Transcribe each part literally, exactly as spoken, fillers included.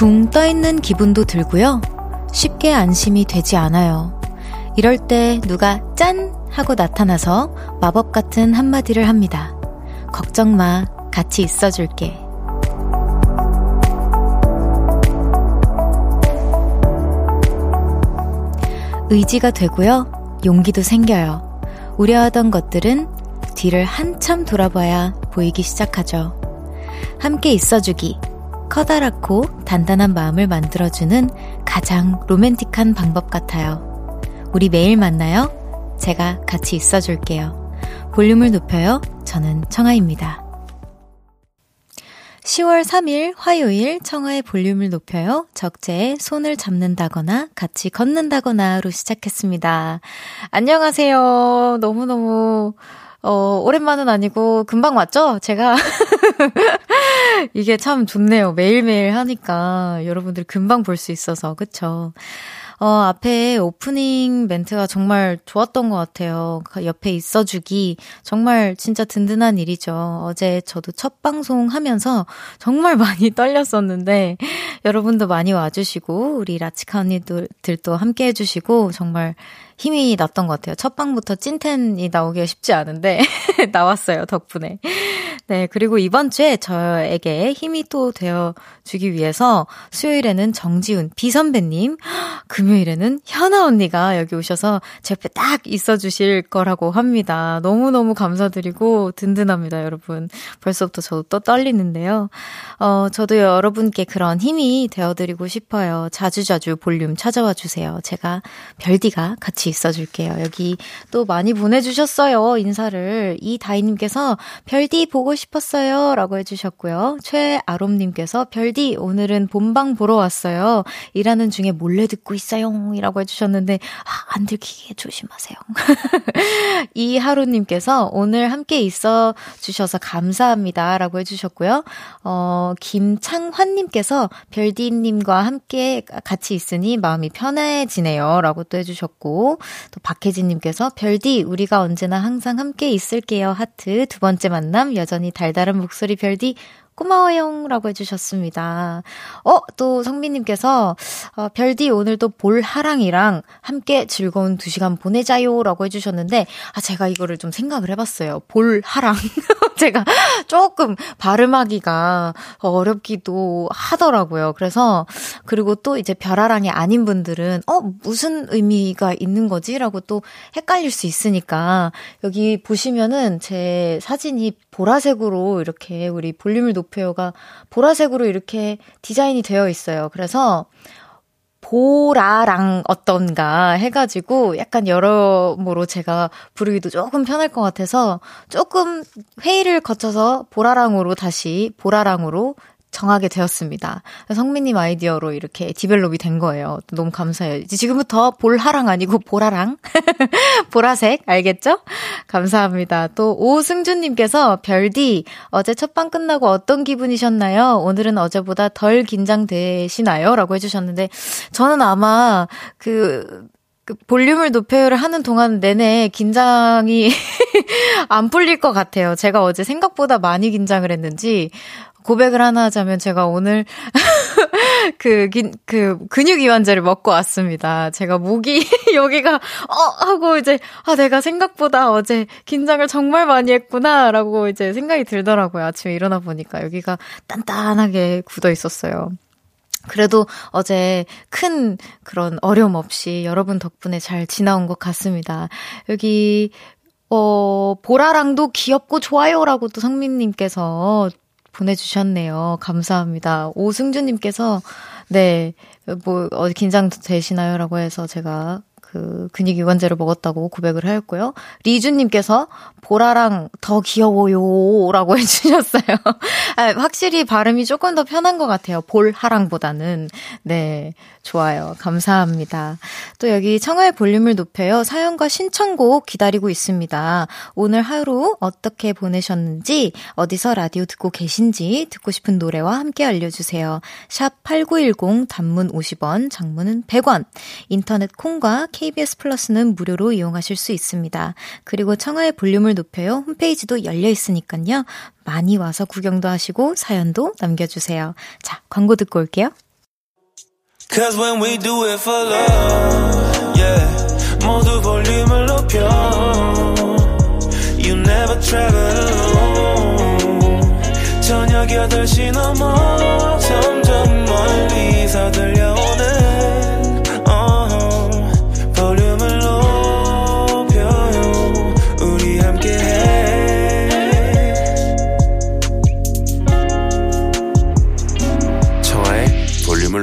붕 떠있는 기분도 들고요. 쉽게 안심이 되지 않아요. 이럴 때 누가 짠! 하고 나타나서 마법 같은 한마디를 합니다. 걱정 마, 같이 있어줄게. 의지가 되고요. 용기도 생겨요. 우려하던 것들은 뒤를 한참 돌아봐야 보이기 시작하죠. 함께 있어주기, 커다랗고 단단한 마음을 만들어주는 가장 로맨틱한 방법 같아요. 우리 매일 만나요. 제가 같이 있어줄게요. 볼륨을 높여요. 저는 청하입니다. 시월 삼일 화요일 청하의 볼륨을 높여요. 적재의 손을 잡는다거나 같이 걷는다거나로 시작했습니다. 안녕하세요. 너무너무 어, 오랜만은 아니고 금방 왔죠? 제가 이게 참 좋네요. 매일매일 하니까 여러분들 금방 볼 수 있어서 그쵸? 어, 앞에 오프닝 멘트가 정말 좋았던 것 같아요. 옆에 있어주기 정말 진짜 든든한 일이죠. 어제 저도 첫 방송하면서 정말 많이 떨렸었는데 여러분도 많이 와주시고 우리 라치카 언니들도 함께 해주시고 정말 힘이 났던 것 같아요. 첫 방부터 찐텐이 나오기가 쉽지 않은데 나왔어요 덕분에. 네, 그리고 이번 주에 저에게 힘이 또 되어주기 위해서 수요일에는 정지훈 비선배님, 금요일에는 현아 언니가 여기 오셔서 제 옆에 딱 있어주실 거라고 합니다. 너무너무 감사드리고 든든합니다, 여러분. 벌써부터 저도 또 떨리는데요. 어, 저도 여러분께 그런 힘이 되어드리고 싶어요. 자주자주 볼륨 찾아와 주세요. 제가 별디가 같이 있어줄게요. 여기 또 많이 보내주셨어요, 인사를. 이다희님께서 별디 보고 싶었어요 라고 해주셨고요. 최아롬님께서 별디 오늘은 본방 보러 왔어요. 일하는 중에 몰래 듣고 있어요 이라고 해주셨는데 아, 안 들키게 조심하세요. 이하루님께서 오늘 함께 있어 주셔서 감사합니다 라고 해주셨고요. 어, 김창환님께서 별디님과 함께 같이 있으니 마음이 편해지네요 라고 또 해주셨고, 또 박혜진님께서 별디 우리가 언제나 항상 함께 있을게요 하트. 두 번째 만남 여전히 달달한 목소리 별디 고마워요 라고 해주셨습니다. 어? 또 성민님께서 어, 별디 오늘도 볼하랑이랑 함께 즐거운 두 시간 보내자요 라고 해주셨는데 아 제가 이거를 좀 생각을 해봤어요. 볼하랑 제가 조금 발음하기가 어렵기도 하더라고요. 그래서 그리고 또 이제 별하랑이 아닌 분들은 어? 무슨 의미가 있는 거지? 라고 또 헷갈릴 수 있으니까 여기 보시면은 제 사진이 보라색으로 이렇게 우리 볼륨을 높여 표가 보라색으로 이렇게 디자인이 되어 있어요. 그래서 보라랑 어떤가 해가지고 약간 여러모로 제가 부르기도 조금 편할 것 같아서 조금 회의를 거쳐서 보라랑으로 다시 보라랑으로 정하게 되었습니다. 성민님 아이디어로 이렇게 디벨롭이 된 거예요. 너무 감사해요. 지금부터 볼하랑 아니고 보라랑 보라색 알겠죠? 감사합니다. 또 오승준님께서 별디 어제 첫방 끝나고 어떤 기분이셨나요? 오늘은 어제보다 덜 긴장되시나요? 라고 해주셨는데 저는 아마 그... 볼륨을 높여요를 하는 동안 내내 긴장이 안 풀릴 것 같아요. 제가 어제 생각보다 많이 긴장을 했는지 고백을 하나 하자면 제가 오늘 그, 긴, 그 근육 이완제를 먹고 왔습니다. 제가 목이 여기가 어 하고 이제 아 내가 생각보다 어제 긴장을 정말 많이 했구나라고 이제 생각이 들더라고요. 아침에 일어나 보니까 여기가 단단하게 굳어 있었어요. 그래도 어제 큰 그런 어려움 없이 여러분 덕분에 잘 지나온 것 같습니다. 여기 어, 보라랑도 귀엽고 좋아요라고 또 성민님께서 보내주셨네요. 감사합니다. 오승준님께서 네, 뭐 어, 긴장되시나요? 라고 해서 제가 그 근육 유관제를 먹었다고 고백을 하였고요. 리준님께서 보라랑 더 귀여워요라고 해주셨어요. 아, 확실히 발음이 조금 더 편한 것 같아요. 볼하랑보다는. 네, 좋아요. 감사합니다. 또 여기 청하의 볼륨을 높여요. 사연과 신청곡 기다리고 있습니다. 오늘 하루 어떻게 보내셨는지, 어디서 라디오 듣고 계신지, 듣고 싶은 노래와 함께 알려주세요. 샵 팔구일공 단문 오십 원, 장문은 백 원. 인터넷 콩과 케이비에스 플러스는 무료로 이용하실 수 있습니다. 그리고 청하의 볼륨을 높여요. 홈페이지도 열려 있으니까요. 많이 와서 구경도 하시고 사연도 남겨주세요. 자, 광고 듣고 올게요. Cause when we do it for love, yeah, 모두 볼륨을 높여. You never travel alone. 저녁 여덟 시 넘어 점점 멀리서 들려오는 uh-huh. 볼륨을 높여요. 우리 함께해. 볼륨을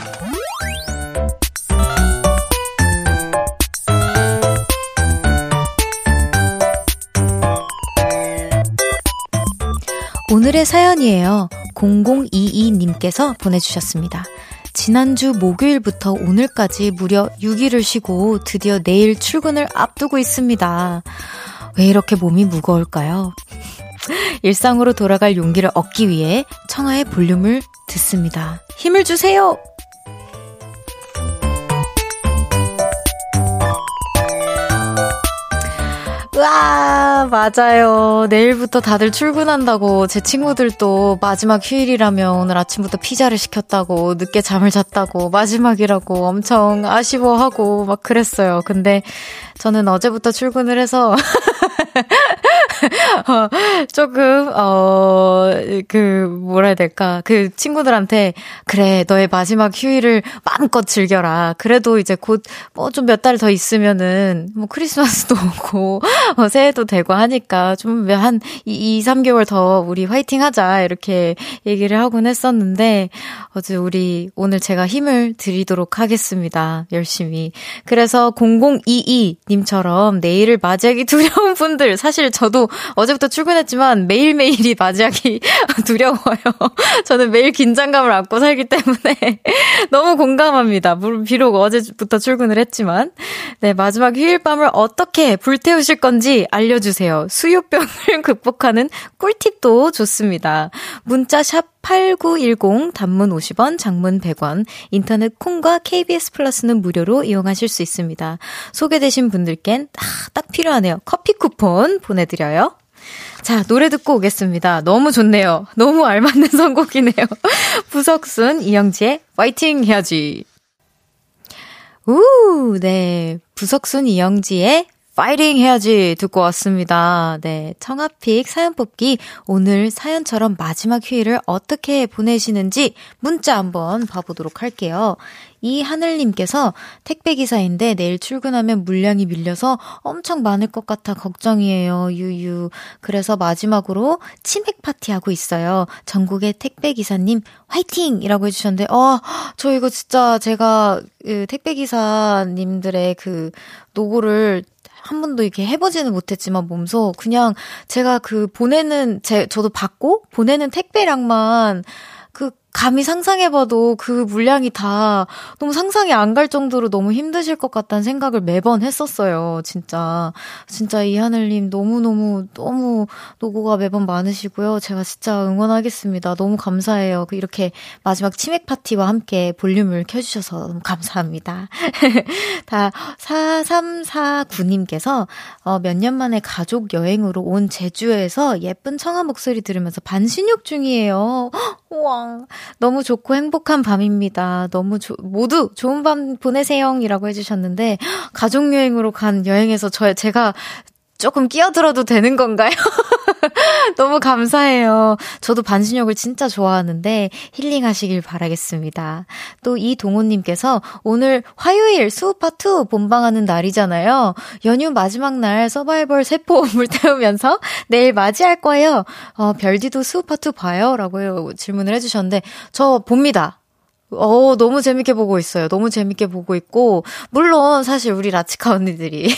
오늘의 사연이에요. 공공이이님께서 보내주셨습니다. 지난주 목요일부터 오늘까지 무려 육 일을 쉬고 드디어 내일 출근을 앞두고 있습니다. 왜 이렇게 몸이 무거울까요? 일상으로 돌아갈 용기를 얻기 위해 청하의 볼륨을 듣습니다. 힘을 주세요! 와, 맞아요. 내일부터 다들 출근한다고 제 친구들도 마지막 휴일이라며 오늘 아침부터 피자를 시켰다고 늦게 잠을 잤다고 마지막이라고 엄청 아쉬워하고 막 그랬어요. 근데 저는 어제부터 출근을 해서 어, 조금 어, 그 뭐라 해야 될까, 그 친구들한테 그래 너의 마지막 휴일을 마음껏 즐겨라. 그래도 이제 곧 뭐 좀 몇 달 더 있으면은 뭐 크리스마스도 오고 어, 새해도 되고 하니까 좀 한 이, 삼 개월 더 우리 화이팅하자 이렇게 얘기를 하곤 했었는데 어제 우리 오늘 제가 힘을 드리도록 하겠습니다. 열심히. 그래서 공공이이님처럼 내일을 맞이하기 두려운 분들, 사실 저도 어제부터 출근했지만 매일매일이 맞이하기 두려워요. 저는 매일 긴장감을 안고 살기 때문에 너무 공감합니다. 비록 어제부터 출근을 했지만. 네, 마지막 휴일 밤을 어떻게 불태우실 건지 알려주세요. 수유병을 극복하는 꿀팁도 좋습니다. 문자 샵 팔구일공, 단문 오십 원, 장문 백 원, 인터넷 콩과 케이비에스 플러스는 무료로 이용하실 수 있습니다. 소개되신 분들께는 딱 필요하네요. 커피 쿠폰 보내드려요. 자, 노래 듣고 오겠습니다. 너무 좋네요. 너무 알맞는 선곡이네요. 부석순, 이영지의 화이팅 해야지. 우, 네. 부석순, 이영지의 파이팅 해야지 듣고 왔습니다. 네, 청아픽 사연 뽑기. 오늘 사연처럼 마지막 휴일을 어떻게 보내시는지 문자 한번 봐보도록 할게요. 이하늘님께서 택배기사인데 내일 출근하면 물량이 밀려서 엄청 많을 것 같아 걱정이에요. 유유. 그래서 마지막으로 치맥 파티하고 있어요. 전국의 택배기사님 화이팅! 이라고 해주셨는데, 어, 저 이거 진짜 제가 택배기사님들의 그 노고를 한 번도 이렇게 해보지는 못했지만 몸소 그냥 제가 그 보내는, 제, 저도 받고 보내는 택배량만 그 감히 상상해봐도 그 물량이 다 너무 상상이 안 갈 정도로 너무 힘드실 것 같다는 생각을 매번 했었어요. 진짜 진짜 이하늘님 너무너무 너무 노고가 매번 많으시고요. 제가 진짜 응원하겠습니다. 너무 감사해요. 이렇게 마지막 치맥 파티와 함께 볼륨을 켜주셔서 너무 감사합니다. 다 사삼사구님께서 어, 몇 년 만에 가족 여행으로 온 제주에서 예쁜 청아 목소리 들으면서 반신욕 중이에요. 우와, 너무 좋고 행복한 밤입니다. 너무 조, 모두 좋은 밤 보내세요. 이라고 해주셨는데, 가족여행으로 간 여행에서 저, 제가 조금 끼어들어도 되는 건가요? 너무 감사해요. 저도 반신욕을 진짜 좋아하는데 힐링하시길 바라겠습니다. 또 이동호님께서 오늘 화요일 수우파트 본방하는 날이잖아요. 연휴 마지막 날 서바이벌 세포 물태우면서 내일 맞이할 거예요. 어, 별디도 수우파트 봐요? 라고 질문을 해주셨는데 저 봅니다. 어, 너무 재밌게 보고 있어요. 너무 재밌게 보고 있고, 물론 사실 우리 라치카 언니들이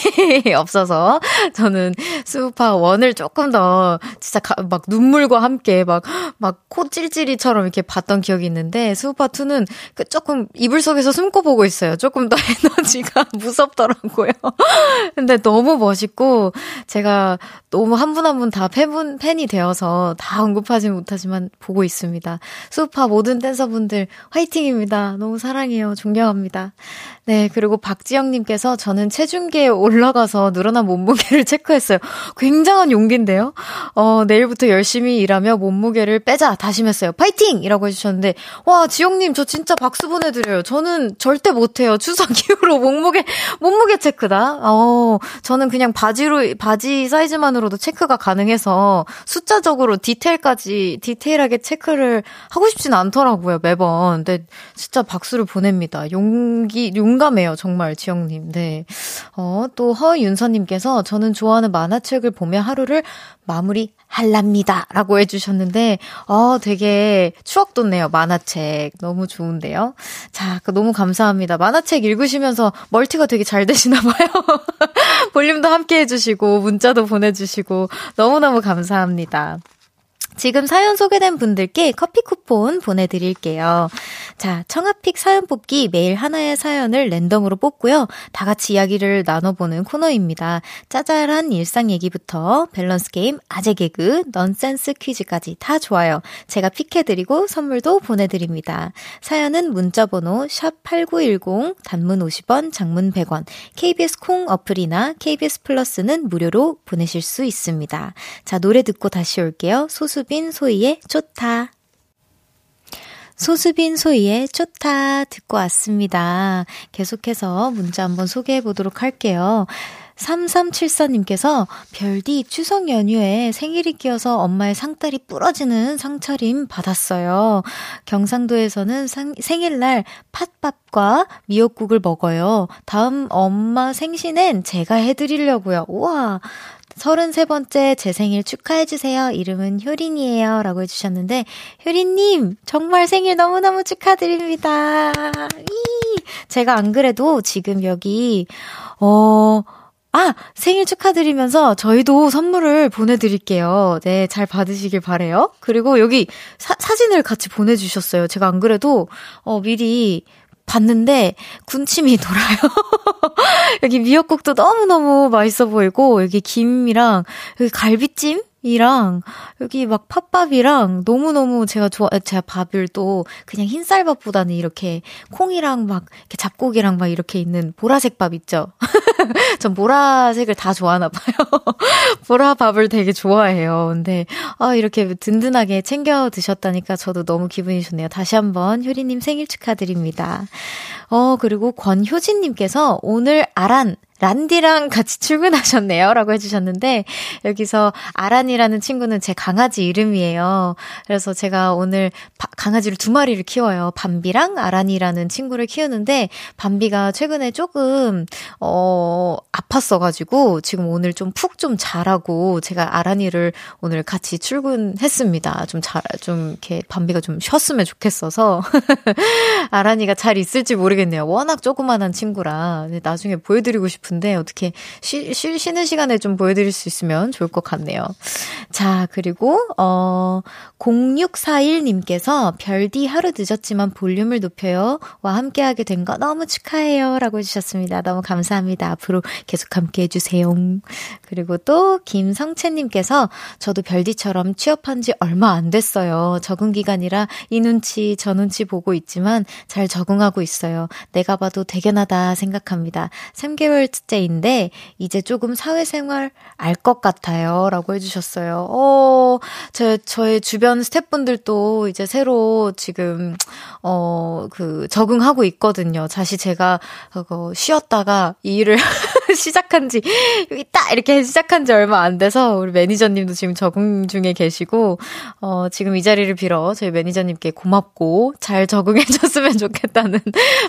없어서 저는 수우파 원을 조금 더 진짜 가, 막 눈물과 함께 막, 막 코 찔찔이처럼 이렇게 봤던 기억이 있는데, 수우파 투는 그 조금 이불 속에서 숨고 보고 있어요. 조금 더 에너지가 무섭더라고요. 근데 너무 멋있고, 제가 너무 한 분 한 분 다 팬, 팬이 되어서 다 언급하진 못하지만 보고 있습니다. 수우파 모든 댄서분들 화이팅! 입니다. 너무 사랑해요. 존경합니다. 네, 그리고 박지영님께서 저는 체중계에 올라가서 늘어난 몸무게를 체크했어요. 굉장한 용기인데요. 어, 내일부터 열심히 일하며 몸무게를 빼자 다짐했어요. 파이팅! 이라고 해주셨는데, 와, 지영님 저 진짜 박수 보내드려요. 저는 절대 못해요. 추석 이후로 몸무게 몸무게 체크다. 어, 저는 그냥 바지로 바지 사이즈만으로도 체크가 가능해서 숫자적으로 디테일까지 디테일하게 체크를 하고 싶진 않더라고요. 매번. 네, 진짜 박수를 보냅니다. 용기, 용감해요. 정말 지영님. 네. 어, 또 허윤서님께서 저는 좋아하는 만화책을 보며 하루를 마무리 할랍니다. 라고 해주셨는데, 어, 되게 추억 돋네요. 만화책. 너무 좋은데요. 자, 너무 감사합니다. 만화책 읽으시면서 멀티가 되게 잘 되시나봐요. 볼륨도 함께 해주시고, 문자도 보내주시고, 너무너무 감사합니다. 지금 사연 소개된 분들께 커피 쿠폰 보내드릴게요. 자, 청아픽 사연 뽑기 매일 하나의 사연을 랜덤으로 뽑고요. 다 같이 이야기를 나눠보는 코너입니다. 짜잘한 일상 얘기부터 밸런스 게임, 아재 개그, 넌센스 퀴즈까지 다 좋아요. 제가 픽해드리고 선물도 보내드립니다. 사연은 문자번호 샵팔구일공, 단문 오십 원, 장문 백 원, 케이비에스 콩 어플이나 케이비에스 플러스는 무료로 보내실 수 있습니다. 자, 노래 듣고 다시 올게요. 소수 소수빈 소희의 좋다. 소수빈 소희의 좋다 듣고 왔습니다. 계속해서 문자 한번 소개해 보도록 할게요. 삼삼칠사님께서 별디 추석 연휴에 생일이 끼어서 엄마의 상다리 부러지는 상차림 받았어요. 경상도에서는 상, 생일날 팥밥과 미역국을 먹어요. 다음 엄마 생신엔 제가 해드리려고요. 우와! 서른세 번째 제 생일 축하해주세요. 이름은 효린이에요. 라고 해주셨는데, 효린님, 정말 생일 너무너무 축하드립니다. 이! 제가 안 그래도 지금 여기, 어, 아! 생일 축하드리면서 저희도 선물을 보내드릴게요. 네, 잘 받으시길 바래요. 그리고 여기 사, 사진을 같이 보내주셨어요. 제가 안 그래도, 어, 미리, 봤는데 군침이 돌아요. 여기 미역국도 너무너무 맛있어 보이고, 여기 김이랑 여기 갈비찜 이랑 여기 막 팥밥이랑 너무너무 제가 좋아 제가 밥을 또 그냥 흰쌀밥보다는 이렇게 콩이랑 막 이렇게 잡곡이랑 막 이렇게 있는 보라색 밥 있죠. 전 보라색을 다 좋아하나 봐요. 보라밥을 되게 좋아해요. 근데 아, 이렇게 든든하게 챙겨 드셨다니까 저도 너무 기분이 좋네요. 다시 한번 효리님 생일 축하드립니다. 어, 그리고 권효진님께서 오늘 아란 란디랑 같이 출근하셨네요. 라고 해주셨는데, 여기서 아란이라는 친구는 제 강아지 이름이에요. 그래서 제가 오늘 바, 강아지를 두 마리를 키워요. 밤비랑 아란이라는 친구를 키우는데, 밤비가 최근에 조금 어, 아팠어가지고 지금 오늘 좀 푹 좀 자라고 제가 아란이를 오늘 같이 출근했습니다. 좀 잘, 좀 이렇게 밤비가 좀 쉬었으면 좋겠어서 아란이가 잘 있을지 모르겠네요. 워낙 조그만한 친구라 나중에 보여드리고 싶은데 근데 어떻게 쉬, 쉬, 쉬는 시간에 좀 보여드릴 수 있으면 좋을 것 같네요. 자, 그리고 어, 공육사일님께서 별디 하루 늦었지만 볼륨을 높여요. 와 함께하게 된 거 너무 축하해요. 라고 해주셨습니다. 너무 감사합니다. 앞으로 계속 함께해 주세요. 그리고 또 김성채님께서 저도 별디처럼 취업한 지 얼마 안 됐어요. 적응 기간이라 이 눈치 저 눈치 보고 있지만 잘 적응하고 있어요. 내가 봐도 대견하다 생각합니다. 삼 개월 인데 이제 조금 사회생활 알 것 같아요. 라고 해주셨어요. 어, 제, 저의 주변 스태프분들도 이제 새로 지금 어, 그 적응하고 있거든요. 다시 제가 그거 쉬었다가 이 일을 시작한 지 딱 이렇게 시작한 지 얼마 안 돼서 우리 매니저님도 지금 적응 중에 계시고, 어, 지금 이 자리를 빌어 저희 매니저님께 고맙고 잘 적응해줬으면 좋겠다는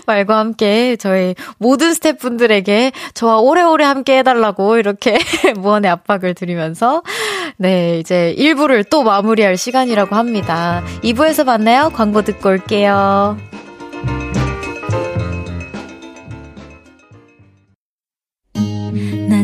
말과 함께 저희 모든 스태프분들에게 저와 오래오래 함께 해달라고 이렇게 무언의 압박을 드리면서, 네, 이제 일 부를 또 마무리할 시간이라고 합니다. 이 부에서 만나요. 광고 듣고 올게요.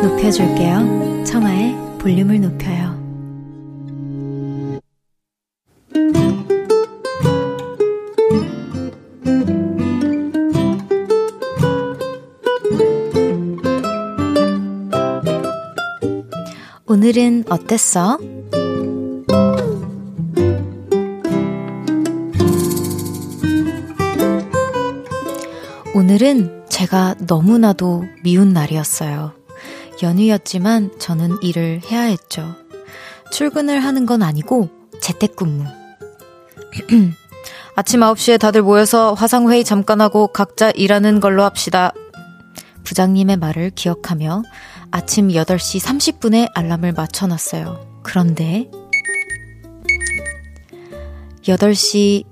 높여줄게요. 청하의 볼륨을 높여요. 오늘은 어땠어? 오늘은 제가 너무나도 미운 날이었어요. 연휴였지만 저는 일을 해야 했죠. 출근을 하는 건 아니고 재택근무. 아침 아홉 시에 다들 모여서 화상회의 잠깐 하고 각자 일하는 걸로 합시다. 부장님의 말을 기억하며 아침 여덟 시 삼십 분에 알람을 맞춰놨어요. 그런데 여덟 시,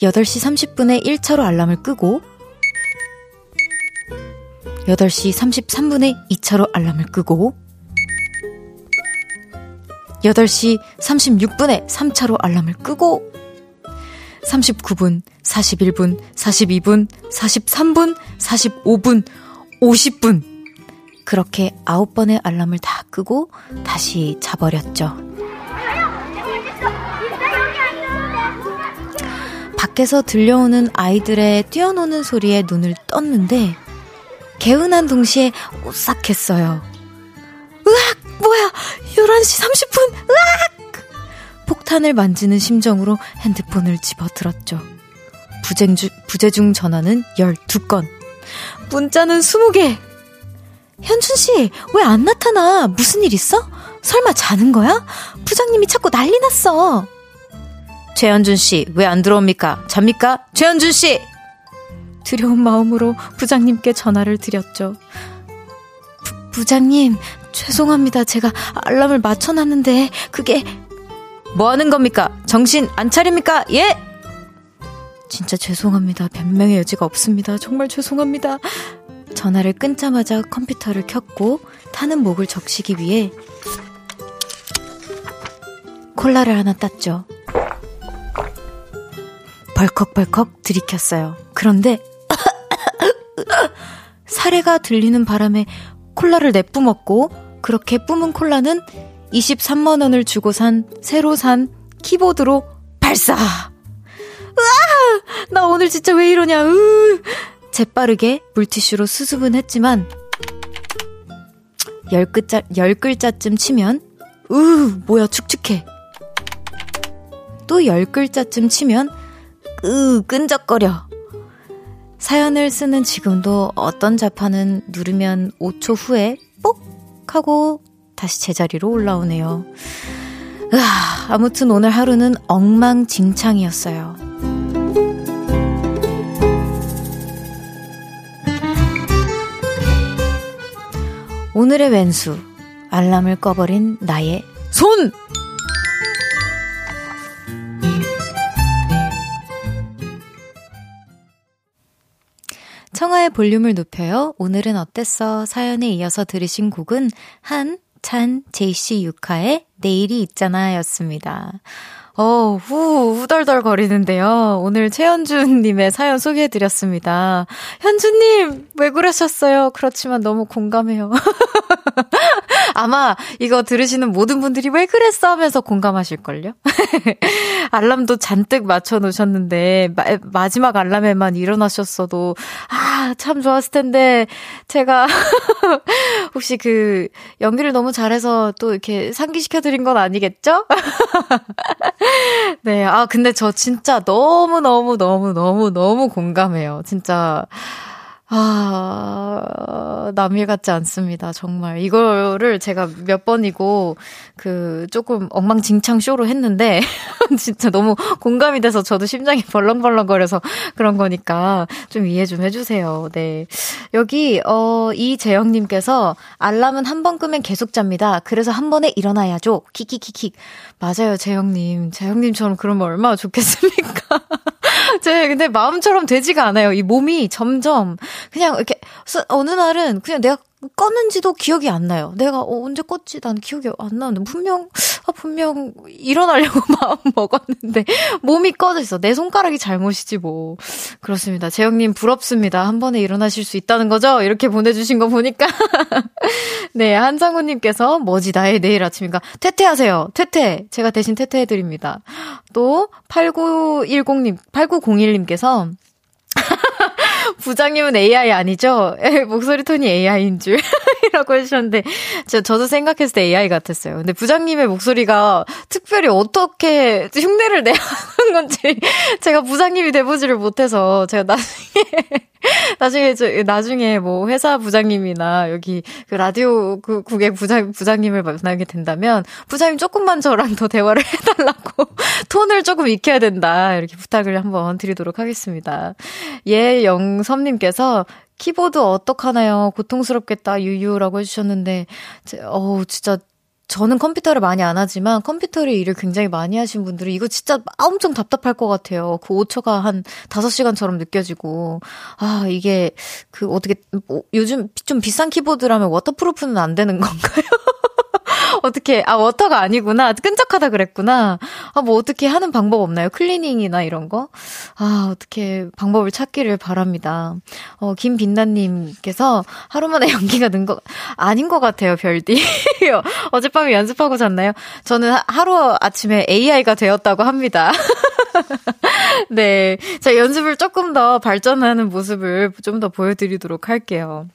여덟 시 삼십 분에 일 차로 알람을 끄고 여덟 시 삼십삼 분에 이 차로 알람을 끄고 여덟 시 삼십육 분에 삼 차로 알람을 끄고 삼십구 분, 사십일 분, 사십이 분, 사십삼 분, 사십오 분, 오십 분 그렇게 아홉 번의 알람을 다 끄고 다시 자버렸죠. 밖에서 들려오는 아이들의 뛰어노는 소리에 눈을 떴는데 개운한 동시에 오싹했어요. 으악! 뭐야! 열한 시 삼십 분! 으악! 폭탄을 만지는 심정으로 핸드폰을 집어들었죠. 부재중, 부재중 전화는 열두 건, 문자는 스무 개. 현준씨, 왜 안 나타나? 무슨 일 있어? 설마 자는 거야? 부장님이 찾고 난리 났어. 최현준씨, 왜 안 들어옵니까? 잡니까? 최현준씨! 두려운 마음으로 부장님께 전화를 드렸죠. 부, 부장님, 죄송합니다. 제가 알람을 맞춰놨는데 그게... 뭐 하는 겁니까? 정신 안 차립니까? 예! 진짜 죄송합니다. 변명의 여지가 없습니다. 정말 죄송합니다. 전화를 끊자마자 컴퓨터를 켰고 타는 목을 적시기 위해 콜라를 하나 땄죠. 벌컥벌컥 들이켰어요. 그런데 사레가 들리는 바람에 콜라를 내뿜었고 그렇게 뿜은 콜라는 이십삼만 원을 주고 산 새로 산 키보드로 발사. 으아! 나 오늘 진짜 왜 이러냐. 으! 재빠르게 물티슈로 수습은 했지만 열 글자, 열 글자쯤 치면 으! 뭐야 축축해. 또 열 글자쯤 치면 으! 끈적거려. 사연을 쓰는 지금도 어떤 자판은 누르면 오 초 후에 뽁! 하고 다시 제자리로 올라오네요. 으아, 아무튼 오늘 하루는 엉망진창이었어요. 오늘의 왼수, 알람을 꺼버린 나의 손! 청하의 볼륨을 높여요. 오늘은 어땠어? 사연에 이어서 들으신 곡은 한, 찬, 제이씨 유카의 내일이 있잖아 였습니다. 어, 후, 후덜덜 거리는데요. 오늘 최현준님의 사연 소개해드렸습니다. 현준님, 왜 그러셨어요? 그렇지만 너무 공감해요. 아마 이거 들으시는 모든 분들이 왜 그랬어? 하면서 공감하실걸요? 알람도 잔뜩 맞춰놓으셨는데, 마, 마지막 알람에만 일어나셨어도, 아, 참 좋았을 텐데, 제가, 혹시 그, 연기를 너무 잘해서 또 이렇게 상기시켜드린 건 아니겠죠? 네, 아, 근데 저 진짜 너무너무너무너무너무 공감해요. 진짜, 아, 어, 남일 같지 않습니다. 정말 이거를 제가 몇 번이고 그 조금 엉망진창 쇼로 했는데 진짜 너무 공감이 돼서 저도 심장이 벌렁벌렁거려서 그런 거니까 좀 이해 좀 해주세요. 네, 여기 어, 이재영님께서 알람은 한 번 끄면 계속 잡니다. 그래서 한 번에 일어나야죠. 킥킥킥킥. 맞아요, 재영님. 재영님처럼 그러면 얼마나 좋겠습니까? 제 근데 마음처럼 되지가 않아요. 이 몸이 점점 그냥 이렇게 어느 날은 그냥 내가 껐는지도 기억이 안 나요. 내가 어, 언제 껐지? 난 기억이 안 나는데 분명 아, 분명 일어나려고 마음 먹었는데 몸이 꺼져 있어. 내 손가락이 잘못이지 뭐. 그렇습니다. 재영님 부럽습니다. 한 번에 일어나실 수 있다는 거죠? 이렇게 보내주신 거 보니까 네, 한상우님께서 뭐지 나의 내일 아침인가? 퇴퇴하세요. 퇴퇴. 제가 대신 퇴퇴해드립니다. 또 팔구일공님, 팔구공일님께서 부장님은 에이아이 아니죠? 목소리 톤이 에이아이인 줄 이라고 해주셨는데 저, 저도 생각했을 때 에이아이 같았어요. 근데 부장님의 목소리가 특별히 어떻게 흉내를 내야 하는 건지 제가 부장님이 돼보지를 못해서 제가 나중에 나중에 저, 나중에 뭐 회사 부장님이나 여기 그 라디오 그 국의 부장 부장님을 만나게 된다면 부장님 조금만 저랑 더 대화를 해달라고 톤을 조금 익혀야 된다 이렇게 부탁을 한번 드리도록 하겠습니다. 예영섭님께서 키보드 어떡하나요? 고통스럽겠다 유유라고 해주셨는데 어우 진짜 저는 컴퓨터를 많이 안 하지만 컴퓨터를 일을 굉장히 많이 하신 분들이 이거 진짜 엄청 답답할 것 같아요. 그 오 초가 한 다섯 시간처럼 느껴지고 아 이게 그 어떻게 뭐 요즘 좀 비싼 키보드라면 워터프루프는 안 되는 건가요? 어떻게 아 워터가 아니구나 끈적하다 그랬구나 아 뭐 어떻게 하는 방법 없나요? 클리닝이나 이런 거? 아 어떻게 방법을 찾기를 바랍니다. 어 김빛나님께서 하루만에 연기가 는 거 아닌 것 같아요 별디. 어젯밤에 연습하고 잤나요? 저는 하루 아침에 에이아이가 되었다고 합니다. 네, 제가 연습을 조금 더 발전하는 모습을 좀 더 보여드리도록 할게요.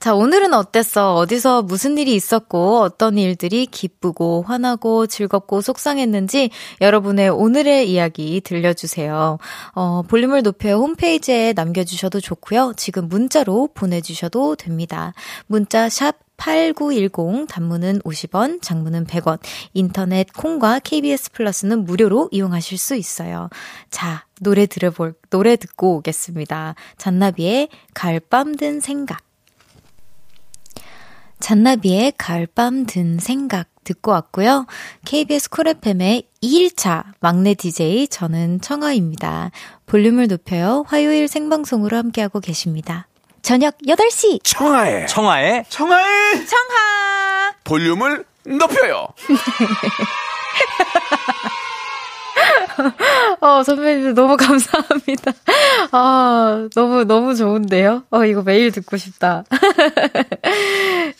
자, 오늘은 어땠어? 어디서 무슨 일이 있었고 어떤 일들이 기쁘고 화나고 즐겁고 속상했는지 여러분의 오늘의 이야기 들려주세요. 어, 볼륨을 높여 홈페이지에 남겨주셔도 좋고요. 지금 문자로 보내주셔도 됩니다. 문자 샵 팔구일공 단문은 오십 원, 장문은 백 원, 인터넷 콩과 케이비에스 플러스는 무료로 이용하실 수 있어요. 자, 노래 들어볼, 노래 듣고 오겠습니다. 잔나비의 가을밤 든 생각. 잔나비의 가을밤 든 생각 듣고 왔고요. 케이비에스 쿨 에프엠의 이 일차 막내 디제이 저는 청하입니다. 볼륨을 높여요. 화요일 생방송으로 함께하고 계십니다. 저녁 여덟 시 청하에 청하에 청하에 청하 볼륨을 높여요. 어, 선배님들 너무 감사합니다. 아, 너무, 너무 좋은데요? 어, 이거 매일 듣고 싶다.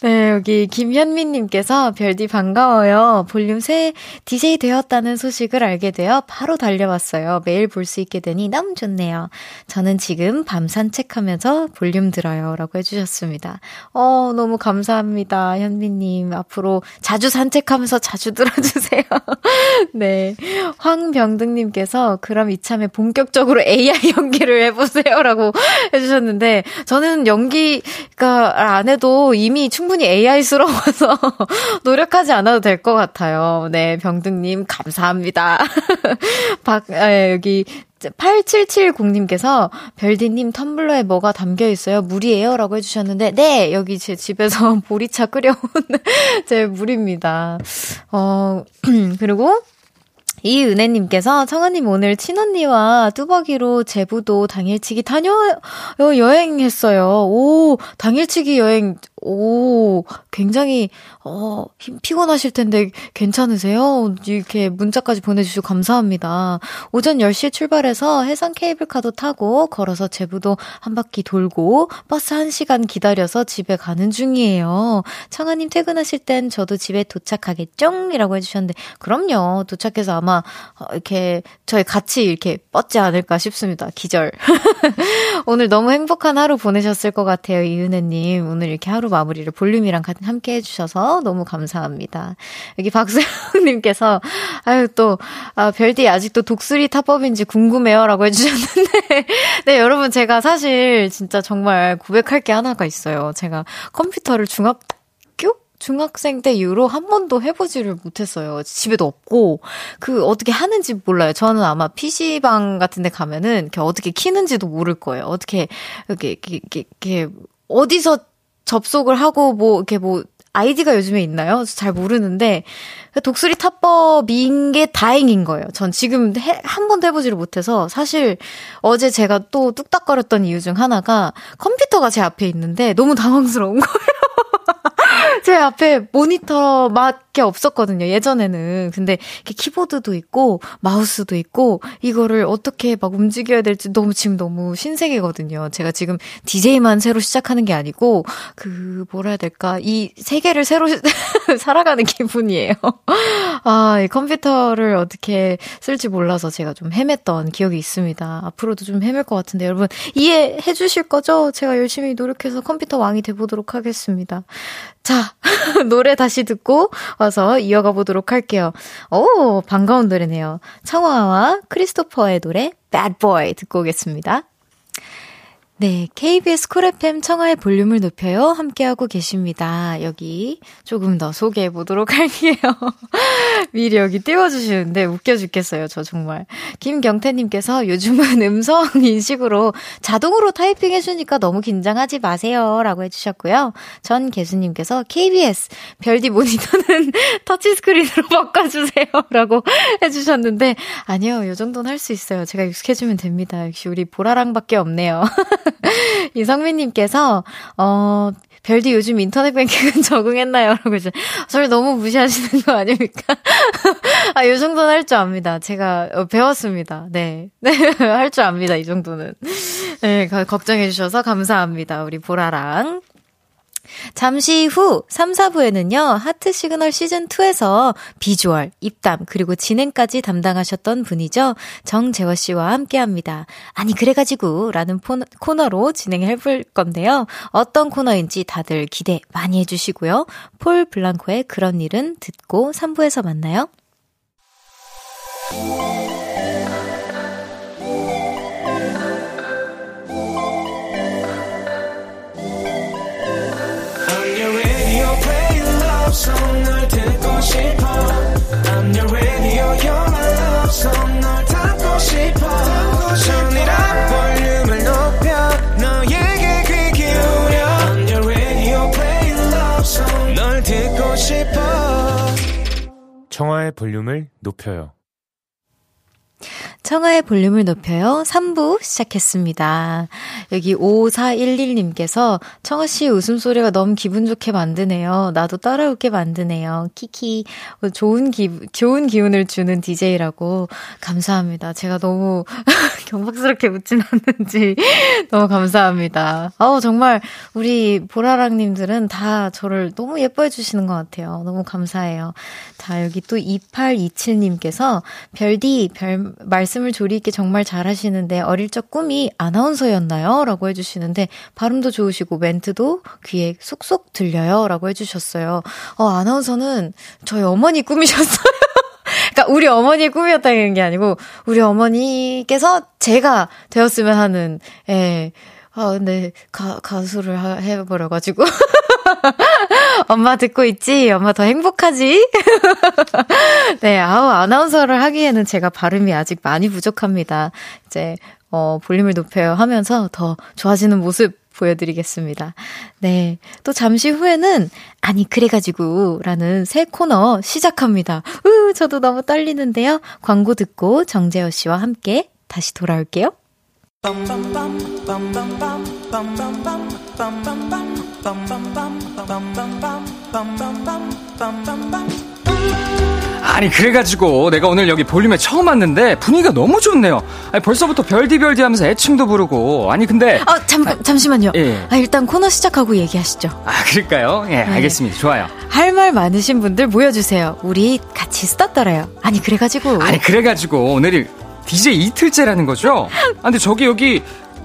네, 여기 김현민님께서 별디 반가워요. 볼륨 새 디제이 되었다는 소식을 알게 되어 바로 달려왔어요. 매일 볼 수 있게 되니 너무 좋네요. 저는 지금 밤 산책하면서 볼륨 들어요. 라고 해주셨습니다. 어, 너무 감사합니다. 현민님. 앞으로 자주 산책하면서 자주 들어주세요. 네. 황병등님께서 그럼 이참에 본격적으로 에이아이 연기를 해보세요 라고 해주셨는데 저는 연기가 안 해도 이미 충분히 에이아이스러워서 노력하지 않아도 될 것 같아요. 네, 병등님 감사합니다. 박, 아, 여기 팔칠칠공님께서 별디님 텀블러에 뭐가 담겨 있어요? 물이에요? 라고 해주셨는데 네! 여기 제 집에서 보리차 끓여온 제 물입니다. 어 그리고 이은혜님께서 청아님 오늘 친언니와 뚜벅이로 제부도 당일치기 다녀 여행했어요. 오 당일치기 여행 오 굉장히 어, 피곤하실 텐데 괜찮으세요? 이렇게 문자까지 보내주셔서 감사합니다. 오전 열 시에 출발해서 해상 케이블카도 타고 걸어서 제부도 한 바퀴 돌고 버스 한 시간 기다려서 집에 가는 중이에요. 청아님 퇴근하실 땐 저도 집에 도착하겠죠? 이라고 해주셨는데 그럼요. 도착해서 아마 이렇게 저희 같이 이렇게 뻗지 않을까 싶습니다. 기절. 오늘 너무 행복한 하루 보내셨을 것 같아요. 이은혜님 오늘 이렇게 하루 마무리를 볼륨이랑 함께 해주셔서 너무 감사합니다. 여기 박수영님께서 아유 또 아, 별디 아직도 독수리 타법인지 궁금해요 라고 해주셨는데 네 여러분 제가 사실 진짜 정말 고백할 게 하나가 있어요. 제가 컴퓨터를 중학 중학생 때 이후로 한 번도 해보지를 못했어요. 집에도 없고 그 어떻게 하는지 몰라요. 저는 아마 피시방 같은 데 가면은 이렇게 어떻게 키는지도 모를 거예요. 어떻게 이렇게 이렇게 이렇게 어디서 접속을 하고 뭐 이렇게 뭐 아이디가 요즘에 있나요? 잘 모르는데 독수리 타법인 게 다행인 거예요. 전 지금 해, 한 번도 해보지를 못해서 사실 어제 제가 또 뚝딱거렸던 이유 중 하나가 컴퓨터가 제 앞에 있는데 너무 당황스러운 거예요. 제 앞에 모니터밖에 없었거든요, 예전에는. 근데 이렇게 키보드도 있고 마우스도 있고 이거를 어떻게 막 움직여야 될지 너무 지금 너무 신세계거든요. 제가 지금 디제이만 새로 시작하는 게 아니고 그 뭐라 해야 될까 이 세계를 새로 살아가는 기분이에요. 아, 이 컴퓨터를 어떻게 쓸지 몰라서 제가 좀 헤맸던 기억이 있습니다. 앞으로도 좀 헤맬 것 같은데 여러분 이해해 주실 거죠? 제가 열심히 노력해서 컴퓨터 왕이 돼보도록 하겠습니다. 자, 노래 다시 듣고 와서 이어가 보도록 할게요. 오, 반가운 노래네요. 청하와 크리스토퍼의 노래 Bad Boy 듣고 오겠습니다. 네, 케이비에스 쿨 에프엠 청하의 볼륨을 높여요. 함께하고 계십니다. 여기 조금 더 소개해 보도록 할게요. 미리 여기 띄워주시는데 웃겨 죽겠어요. 저 정말. 김경태님께서 요즘은 음성인식으로 자동으로 타이핑해 주니까 너무 긴장하지 마세요. 라고 해주셨고요. 전 개수님께서 케이비에스 별디 모니터는 터치스크린으로 바꿔주세요. 라고 해주셨는데 아니요. 요 정도는 할 수 있어요. 제가 익숙해지면 됩니다. 역시 우리 보라랑밖에 없네요. 이성민님께서 어 별디 요즘 인터넷 뱅킹은 적응했나요? 라고 이제 저를 너무 무시하시는 거 아닙니까? 아, 요 정도는 할 줄 압니다. 제가 배웠습니다. 네, 네, 할 줄 압니다. 이 정도는. 네, 걱정해 주셔서 감사합니다. 우리 보라랑. 잠시 후 삼, 사 부에는요 하트 시그널 시즌이에서 비주얼, 입담, 그리고 진행까지 담당하셨던 분이죠 정재호씨와 함께합니다. 아니 그래가지고 라는 코너로 진행해볼 건데요 어떤 코너인지 다들 기대 많이 해주시고요 폴 블랑코의 그런 일은 듣고 삼 부에서 만나요. song 널 듣고 싶어 I'm your radio you're my love song 널 담고 싶어 Turn it up 볼륨을 높여 너에게 귀 기울여 I'm your radio play love song 널 듣고 싶어 청하의 볼륨을 높여요. 청하의 볼륨을 높여요. 삼 부 시작했습니다. 여기 오사일일님께서 청하씨 웃음소리가 너무 기분 좋게 만드네요. 나도 따라웃게 만드네요. 키키. 좋은 기, 좋은 기운을 주는 디제이라고. 감사합니다. 제가 너무 경박스럽게 웃진 않는지 너무 감사합니다. 아우, 정말 우리 보라랑님들은 다 저를 너무 예뻐해주시는 것 같아요. 너무 감사해요. 자, 여기 또 이팔이칠님께서 별디, 별, 말 말씀을 조리 있게 정말 잘하시는데 어릴 적 꿈이 아나운서였나요? 라고 해주시는데 발음도 좋으시고 멘트도 귀에 쏙쏙 들려요. 라고 해주셨어요. 어, 아나운서는 저희 어머니 꿈이셨어요. 그러니까 우리 어머니의 꿈이었다는 게 아니고 우리 어머니께서 제가 되었으면 하는 예. 아, 근데 가, 가수를 하, 해버려가지고 엄마 듣고 있지? 엄마 더 행복하지? 네, 아우, 아나운서를 하기에는 제가 발음이 아직 많이 부족합니다. 이제, 어, 볼륨을 높여요 하면서 더 좋아지는 모습 보여드리겠습니다. 네. 또 잠시 후에는, 아니, 그래가지고, 라는 새 코너 시작합니다. 으, 저도 너무 떨리는데요. 광고 듣고 정재호 씨와 함께 다시 돌아올게요. 아니 그래가지고 내가 오늘 여기 볼륨에 처음 왔는데 분위기가 너무 좋네요. 아니, 벌써부터 별디별디 하면서 애칭도 부르고 아니 근데 아, 잠, 아, 잠시만요. 예. 아, 일단 코너 시작하고 얘기하시죠. 아 그럴까요? 예, 네. 알겠습니다. 좋아요. 할 말 많으신 분들 모여주세요. 우리 같이 수다 떨어요. 아니 그래가지고 아니 그래가지고 오늘이 디제이 이틀째라는 거죠? 아, 근데 저기 여기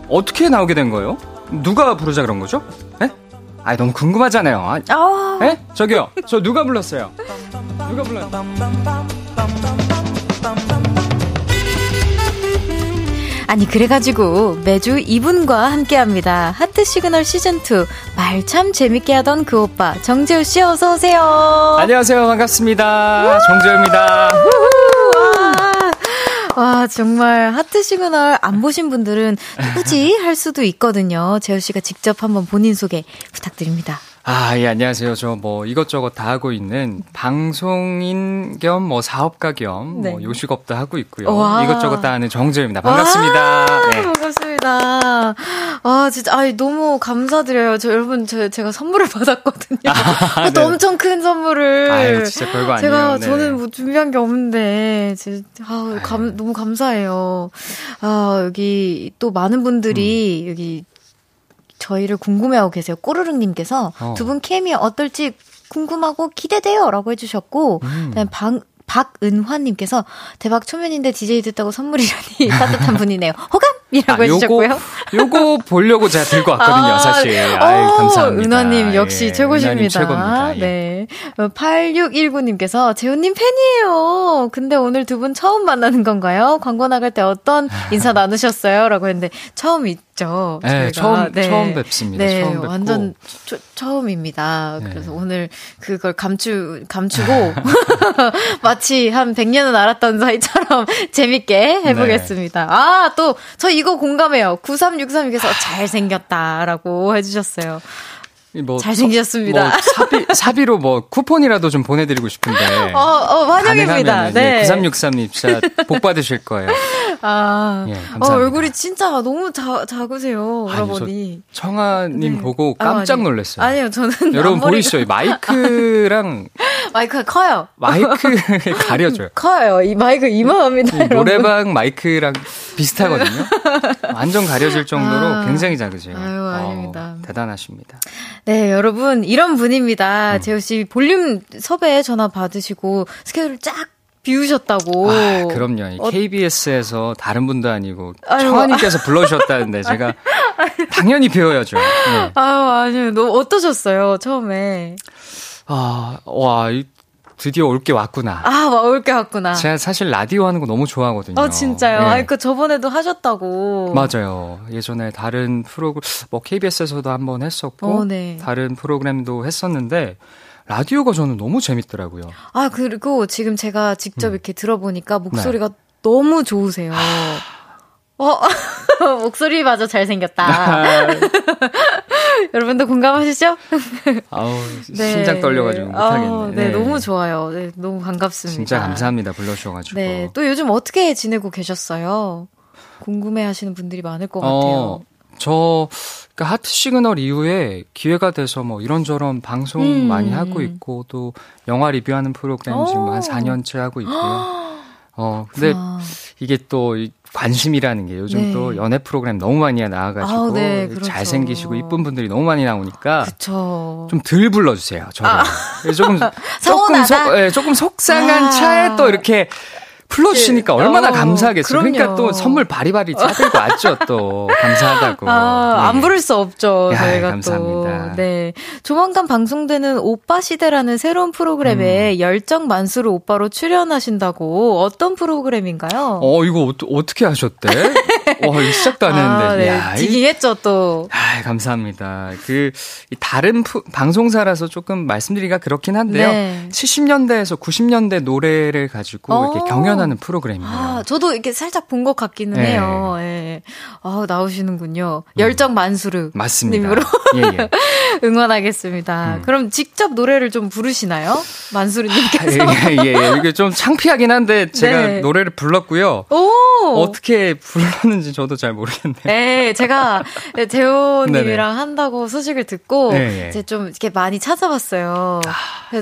어떻게 나오게 된 거예요? 누가 부르자 그런 거죠? 네? 아니 너무 궁금하잖아요. 아, 어... 에? 저기요. 저 누가 불렀어요? 누가 불렀어요? 아니 그래가지고 매주 이분과 함께합니다. 하트 시그널 시즌 투 말 참 재밌게 하던 그 오빠 정재호 씨 어서 오세요. 안녕하세요. 반갑습니다. 정재호입니다. 와 정말 하트 시그널 안 보신 분들은 누구지 할 수도 있거든요. 재호 씨가 직접 한번 본인 소개 부탁드립니다. 아, 예, 안녕하세요. 저 뭐 이것저것 다 하고 있는 방송인 겸 뭐 사업가 겸 네. 뭐 요식업도 하고 있고요. 와. 이것저것 다 하는 정재호입니다. 반갑습니다. 네. 반갑습니다. 아, 진짜 아이 너무 감사드려요. 저 여러분 저, 제가 선물을 받았거든요. 아, 네. 엄청 큰 선물을. 아, 이거 진짜 별거 아니에요. 제가 네. 저는 뭐 준비한 게 없는데 진짜 아, 감, 너무 감사해요. 아, 여기 또 많은 분들이 음. 여기 저희를 궁금해하고 계세요. 꼬르릉님께서 어. 두 분 케미 어떨지 궁금하고 기대돼요 라고 해주셨고 음. 방, 박은환님께서 대박 초면인데 디제이 듣다고 선물이라니 따뜻한 분이네요. 호감이라고 아, 해주셨고요. 요거, 요거 보려고 제가 들고 왔거든요. 아, 사실 아유, 오, 감사합니다. 은환님 역시 예, 최고십니다. 은환님 최고입니다. 예. 네. 팔육일구님께서 재훈님 팬이에요. 근데 오늘 두 분 처음 만나는 건가요? 광고 나갈 때 어떤 인사 나누셨어요? 라고 했는데 처음 있 죠. 네, 처음 네. 처음 뵙습니다. 네, 처음 뵙고. 완전 초, 처음입니다. 네. 그래서 오늘 그걸 감추 감추고 마치 한 백 년은 알았던 사이처럼 재밌게 해보겠습니다. 네. 아, 또 저 이거 공감해요. 구삼육삼께서 잘생겼다라고 해주셨어요. 뭐 잘생기셨습니다. 뭐 사비, 사비로 뭐 쿠폰이라도 좀 보내드리고 싶은데. 어, 어, 환영입니다. 네. 구삼육삼 님 진짜 복 받으실 거예요. 아, 예, 감사합니다. 어, 얼굴이 진짜 너무 자, 작으세요, 여러분이. 청하님 네. 보고 깜짝 놀랐어요. 아, 아니요, 저는. 여러분 보이시죠? 이 마이크랑. 마이크가 커요. 마이크에 가려져요. 커요. 이 마이크 이마합니다. 노래방 마이크랑 비슷하거든요. 완전 가려질 정도로 아, 굉장히 작으세요. 아유, 아닙니다. 어, 대단하십니다. 네, 여러분, 이런 분입니다. 음. 재호씨 볼륨 섭외 전화 받으시고 스케줄 쫙 비우셨다고. 아, 그럼요. 이 케이비에스에서 어... 다른 분도 아니고 청하님께서 불러주셨다는데 제가 당연히 배워야죠. 네. 아, 아니요. 너무 어떠셨어요? 처음에. 아, 와, 드디어 올 게 왔구나. 아, 올 게 왔구나. 제가 사실 라디오 하는 거 너무 좋아하거든요. 아, 진짜요? 네. 아니, 그 저번에도 하셨다고. 맞아요. 예전에 다른 프로그램, 뭐 케이비에스에서도 한번 했었고 어, 네. 다른 프로그램도 했었는데 라디오가 저는 너무 재밌더라고요. 아, 그리고 지금 제가 직접 음. 이렇게 들어보니까 목소리가 네. 너무 좋으세요. 어, 목소리마저 잘생겼다. 여러분도 공감하시죠? 아우, 네. 심장 떨려가지고 못하겠네. 네, 네, 너무 좋아요. 네, 너무 반갑습니다. 진짜 감사합니다. 불러주셔가지고. 네, 또 요즘 어떻게 지내고 계셨어요? 궁금해하시는 분들이 많을 것 어, 같아요. 저... 그러니까 하트 시그널 이후에 기회가 돼서 뭐 이런저런 방송 음. 많이 하고 있고 또 영화 리뷰하는 프로그램 오. 지금 한 사 년째 하고 있고요. 어 근데 아. 이게 또 관심이라는 게 요즘 네. 또 연애 프로그램 너무 많이 나와가지고 아, 네, 그렇죠. 잘생기시고 이쁜 분들이 너무 많이 나오니까 그렇죠. 좀 덜 불러주세요. 저를 아. 조금 조금 속, 네, 조금 속상한 아. 차에 또 이렇게. 불러주시니까 네. 얼마나 어, 감사하겠어요. 그럼요. 그러니까 또 선물 바리바리 차들고 왔죠. 또 감사하다고. 아, 네. 안 부를 수 없죠. 야, 저희가 감사합니다. 또. 네, 조만간 방송되는 오빠 시대라는 새로운 프로그램에 음. 열정 만수르 오빠로 출연하신다고. 어떤 프로그램인가요? 어, 이거 어, 어떻게 하셨대? 와, 이거 시작도 안 했는데. 아, 네. 야, 지기했죠 또. 아, 감사합니다. 그 다른 프, 방송사라서 조금 말씀드리기가 그렇긴 한데요. 네. 칠십 년대에서 구십 년대 노래를 가지고 어. 이렇게 경연 하는 프로그램이에요. 아, 저도 이렇게 살짝 본 것 같기는 네. 해요. 예. 아, 나오시는군요. 음. 열정 만수르. 맞습니다. 님으로 예, 예. 응원하겠습니다. 음. 그럼 직접 노래를 좀 부르시나요? 만수르님께서. 예, 예, 예. 이게 좀 창피하긴 한데 제가 네. 노래를 불렀고요. 오! 어떻게 불렀는지 저도 잘 모르겠네요. 네, 제가 재호님이랑 한다고 소식을 듣고 네, 예. 이제 좀 이렇게 많이 찾아봤어요.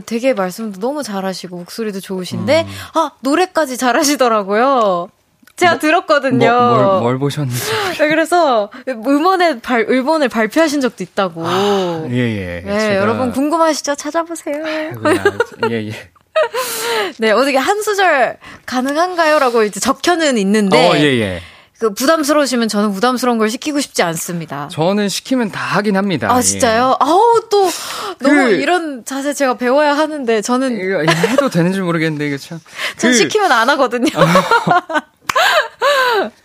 되게 말씀도 너무 잘하시고 목소리도 좋으신데 음. 아, 노래 까지 잘하시더라고요. 제가 뭐, 들었거든요. 뭐, 뭘, 뭘 보셨는지. 그래서 음원에 발, 음원을 발표하신 적도 있다고. 아, 예, 예. 네, 제가... 여러분 궁금하시죠? 찾아보세요. 아이고야, 예, 예. 네, 어떻게 한 소절 가능한가요? 라고 이제 적혀는 있는데. 어, 예, 예. 그 부담스러우시면 저는 부담스러운 걸 시키고 싶지 않습니다. 저는 시키면 다 하긴 합니다. 아, 진짜요? 예. 아우, 또 그, 너무 이런 자세 제가 배워야 하는데 저는 이거 해도 되는지 모르겠는데 이게 참. 전 그, 시키면 안 하거든요.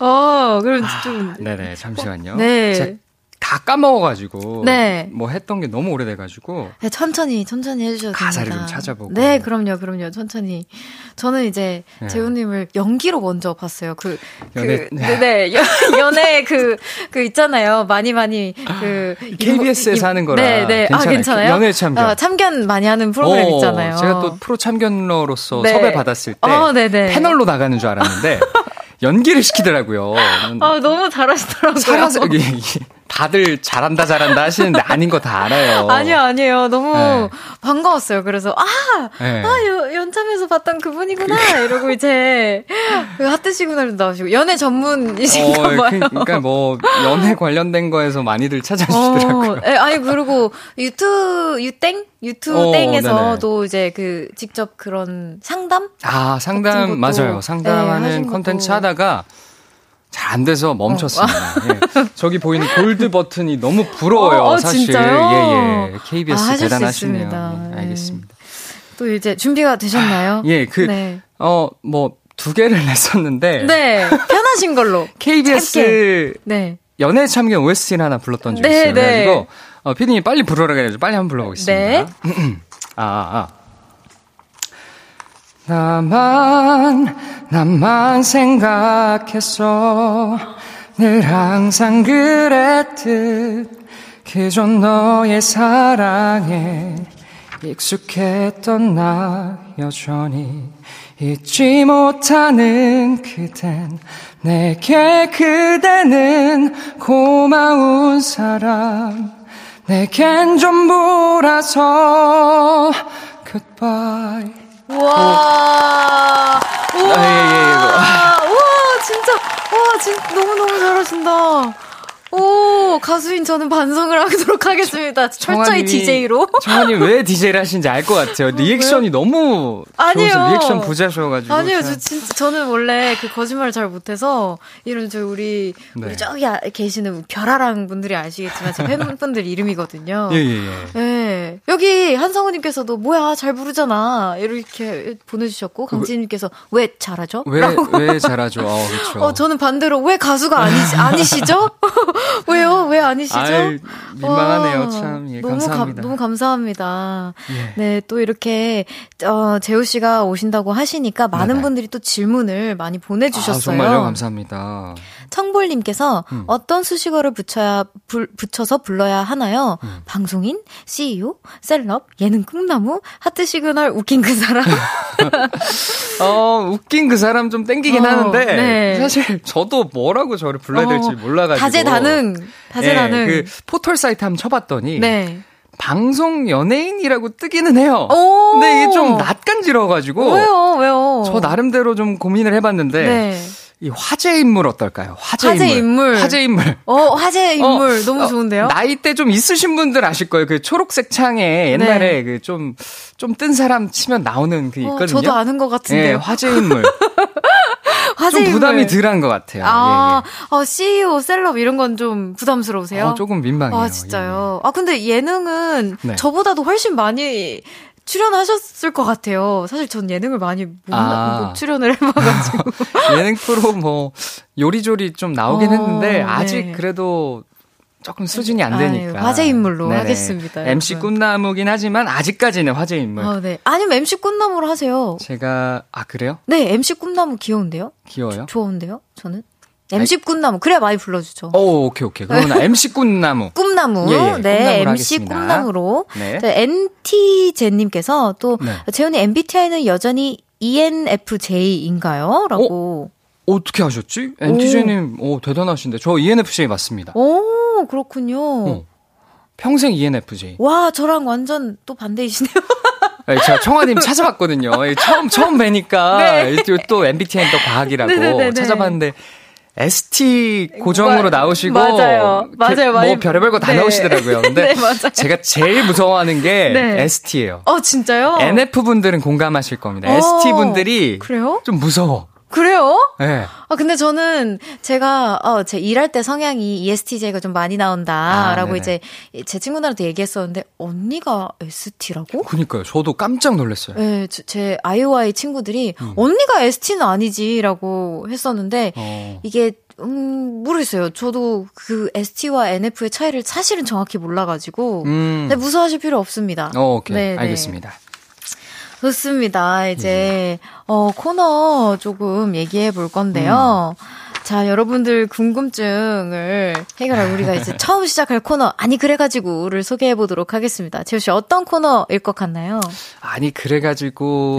어, 그럼 좀. 아, 네네, 잠시만요. 네. 제, 다 까먹어가지고. 네. 뭐 했던 게 너무 오래돼가지고. 네, 천천히, 천천히 해주셔도 됩니다. 가사를 좀 찾아보고. 네, 그럼요, 그럼요. 천천히. 저는 이제 네. 재훈님을 연기로 먼저 봤어요. 그, 연애. 그, 네, 네. 연, 연애 그, 그 있잖아요. 많이 많이 그. 케이비에스에서 하는 거라. 네, 네. 괜찮아요. 아, 괜찮아요? 연애 참견. 아, 참견 많이 하는 프로그램 오, 있잖아요. 제가 또 프로 참견러로서 네. 섭외 받았을 때. 어, 네네. 패널로 나가는 줄 알았는데. 연기를 시키더라고요. 아, 너무 잘하시더라고요. 살아서, 여기, 다들 잘한다, 잘한다 하시는데 아닌 거 다 알아요. 아니요, 아니에요. 너무 네. 반가웠어요. 그래서, 아! 네. 아, 여, 연참에서 봤던 그분이구나! 이러고 이제, 하트 시그널도 나오시고, 연애 전문이신가 어, 봐요. 그, 그러니까 뭐, 연애 관련된 거에서 많이들 찾아주시더라고요. 어, 에, 아니, 그리고 유튜, 유땡? 유튜땡에서도 이제 그 직접 그런 상담? 아, 상담, 맞아요. 상담하는 컨텐츠 네, 하다가 잘 안 돼서 멈췄습니다. 어. 예. 저기 보이는 골드 버튼이 너무 부러워요, 어, 어, 사실. 진짜요? 예, 예. 케이비에스 아, 대단하시네요. 예, 알겠습니다. 또 이제 준비가 되셨나요? 예, 그, 네. 어, 뭐, 두 개를 냈었는데. 네, 편하신 걸로. 케이비에스 네. 연애 참견 오에스티를 하나 불렀던 적이 있어요. 네, 그래가지고. 어, 피디님 빨리 부르라 그래가지고 빨리 한번 불러보겠습니다. 네. 아, 아, 아. 나만, 나만 생각했어. 늘 항상 그랬듯. 그저 너의 사랑에 익숙했던 나 여전히 잊지 못하는 그댄. 내게 그대는 고마운 사람. 내겐 전부라서 goodbye. 우와. 오. 우와. 아, 예, 예, 우와. 우와, 진짜. 와, 진짜 너무너무 잘하신다. 오, 가수인 저는 반성을 하도록 하겠습니다. 청, 철저히 디제이로. 청하님 왜 디제이를 하시는지 알 것 같아요. 리액션이 너무 아니요. 좋아서 리액션 부자셔가지고. 아니요, 저 진짜 저는 원래 그 거짓말을 잘 못해서 이런 저 우리, 네. 우리 저기 계시는 별아랑 분들이 아시겠지만 제 팬분들 이름이거든요. 예예예. 예, 예. 네. 여기 한성우님께서도 뭐야 잘 부르잖아 이렇게 보내주셨고 강진님께서 왜 잘하죠? 왜 왜 잘하죠? 어, 그렇죠. 어, 저는 반대로 왜 가수가 아니 아니시죠? 왜요? 왜 아니시죠? 아유, 민망하네요. 와, 참. 예, 너무 감사합니다. 가, 너무 감사합니다. 예. 네, 또 이렇게 어, 재호 씨가 오신다고 하시니까 많은 네네. 분들이 또 질문을 많이 보내주셨어요. 아, 정말요? 감사합니다. 청볼님께서 음. 어떤 수식어를 붙여야, 부, 붙여서 불러야 하나요? 음. 방송인, 씨이오, 셀럽, 예능 꿈나무, 하트 시그널, 웃긴 그 사람. 어, 웃긴 그 사람 좀 땡기긴 어, 하는데 네. 사실 저도 뭐라고 저를 불러야 될지 어, 몰라가지고 다재다능, 다재다능. 네, 그 포털 사이트 한번 쳐봤더니 네. 방송 연예인이라고 뜨기는 해요. 근데 이게 좀 낯간지러워가지고 왜요, 왜요? 저 나름대로 좀 고민을 해봤는데. 네. 이 화제 인물 어떨까요? 화제, 화제 인물. 인물. 화제 인물. 어, 화제 인물. 어, 너무 좋은데요? 어, 나이대 좀 있으신 분들 아실 거예요. 그 초록색 창에 옛날에 네. 그 좀, 좀 뜬 사람 치면 나오는 그 있거든요. 어, 저도 아는 것 같은데요. 네, 화제 인물. 화제 좀 인물. 부담이 덜한 것 같아요. 아, 예, 예. 어, 씨이오, 셀럽 이런 건 좀 부담스러우세요? 어, 조금 민망해요. 아, 진짜요? 예, 예. 아, 근데 예능은 네. 저보다도 훨씬 많이 출연하셨을 것 같아요. 사실 전 예능을 많이 못, 아. 못 출연을 해봐가지고. 예능 프로 뭐 요리조리 좀 나오긴 어, 했는데 아직 네. 그래도 조금 수준이 안 되니까. 아유, 화제 인물로 네네. 하겠습니다. 엠씨 여러분. 꿈나무긴 하지만 아직까지는 화제 인물. 어, 네. 아니면 엠씨 꿈나무로 하세요. 제가 아 그래요? 네, 엠씨 꿈나무 귀여운데요? 귀여워요? 좋은데요? 저는. 엠씨 꿈나무 그래 많이 불러주죠. 오 오케이 오케이 그러면 엠씨 꿈나무 꿈나무 예, 예. 네 엠씨 꿈나무로 네. 엔티제님께서 또 네. 재훈이 엠비티아이는 여전히 이엔에프제이인가요?라고 어? 어떻게 하셨지? 엔티제이님 오 대단하신데 저 이엔에프제이 맞습니다. 오 그렇군요. 어. 평생 이엔에프제이. 와 저랑 완전 또 반대이시네요. 제가 청아님 찾아봤거든요. 처음 처음 뵈니까 네. 또 엠비티아이는 또 과학이라고 네네네네. 찾아봤는데. 에스티 고정으로 나오시고 맞아요. 맞아요. 뭐 별의별 거 다 네. 나오시더라고요. 근데 네, 제가 제일 무서워하는 게 네. 에스티예요. 어, 진짜요? 엔에프 분들은 공감하실 겁니다. 에스티 분들이 좀 무서워. 그래요? 네. 아, 근데 저는 제가, 어, 제 일할 때 성향이 이에스티제이가 좀 많이 나온다라고 아, 이제 제 친구들한테 얘기했었는데, 언니가 에스티라고? 그니까요. 저도 깜짝 놀랐어요. 네, 제, 제 아이오아이 친구들이, 음. 언니가 에스티는 아니지라고 했었는데, 어. 이게, 음, 모르겠어요. 저도 그 에스티와 엔에프의 차이를 사실은 정확히 몰라가지고, 음. 네, 무서워하실 필요 없습니다. 어, 오케이. 네, 알겠습니다. 네. 좋습니다. 이제, 어, 코너 조금 얘기해 볼 건데요. 음. 자, 여러분들 궁금증을 해결할 우리가 이제 처음 시작할 코너, 아니, 그래가지고를 소개해 보도록 하겠습니다. 재호씨, 어떤 코너일 것 같나요? 아니, 그래가지고,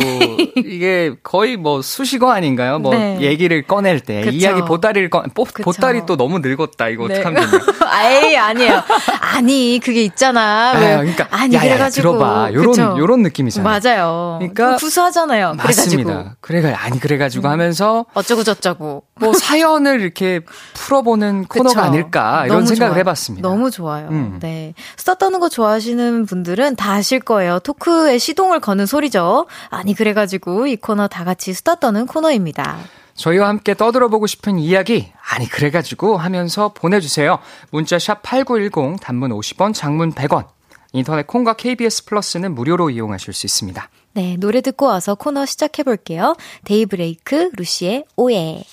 이게 거의 뭐 수식어 아닌가요? 뭐, 네. 얘기를 꺼낼 때, 그쵸. 이야기 보따리를 꺼, 보, 보따리 또 너무 늙었다, 이거 네. 어떡하면. 아이, 아니에요. 아니, 그게 있잖아. 아, 그러니까, 아니, 야, 그래가지고. 야, 들어봐. 요런, 그쵸? 요런 느낌이잖아요. 맞아요. 그러니까. 구수하잖아요. 맞습니다. 그래가지고. 그래, 아니, 그래가지고 음. 하면서. 어쩌고저쩌고. 뭐, 사연 을 이렇게 풀어보는 코너가 그쵸. 아닐까 이런 생각을 좋아요. 해봤습니다. 너무 좋아요. 음. 네, 수다 떠는 거 좋아하시는 분들은 다 아실 거예요. 토크에 시동을 거는 소리죠. 아니 그래가지고 이 코너 다 같이 수다 떠는 코너입니다. 저희와 함께 떠들어보고 싶은 이야기 아니 그래가지고 하면서 보내주세요. 문자 샵 팔구일공 단문 오십 원 장문 백 원 인터넷 콩과 케이비에스 플러스는 무료로 이용하실 수 있습니다. 네, 노래 듣고 와서 코너 시작해볼게요. 데이브레이크 루시의 오해.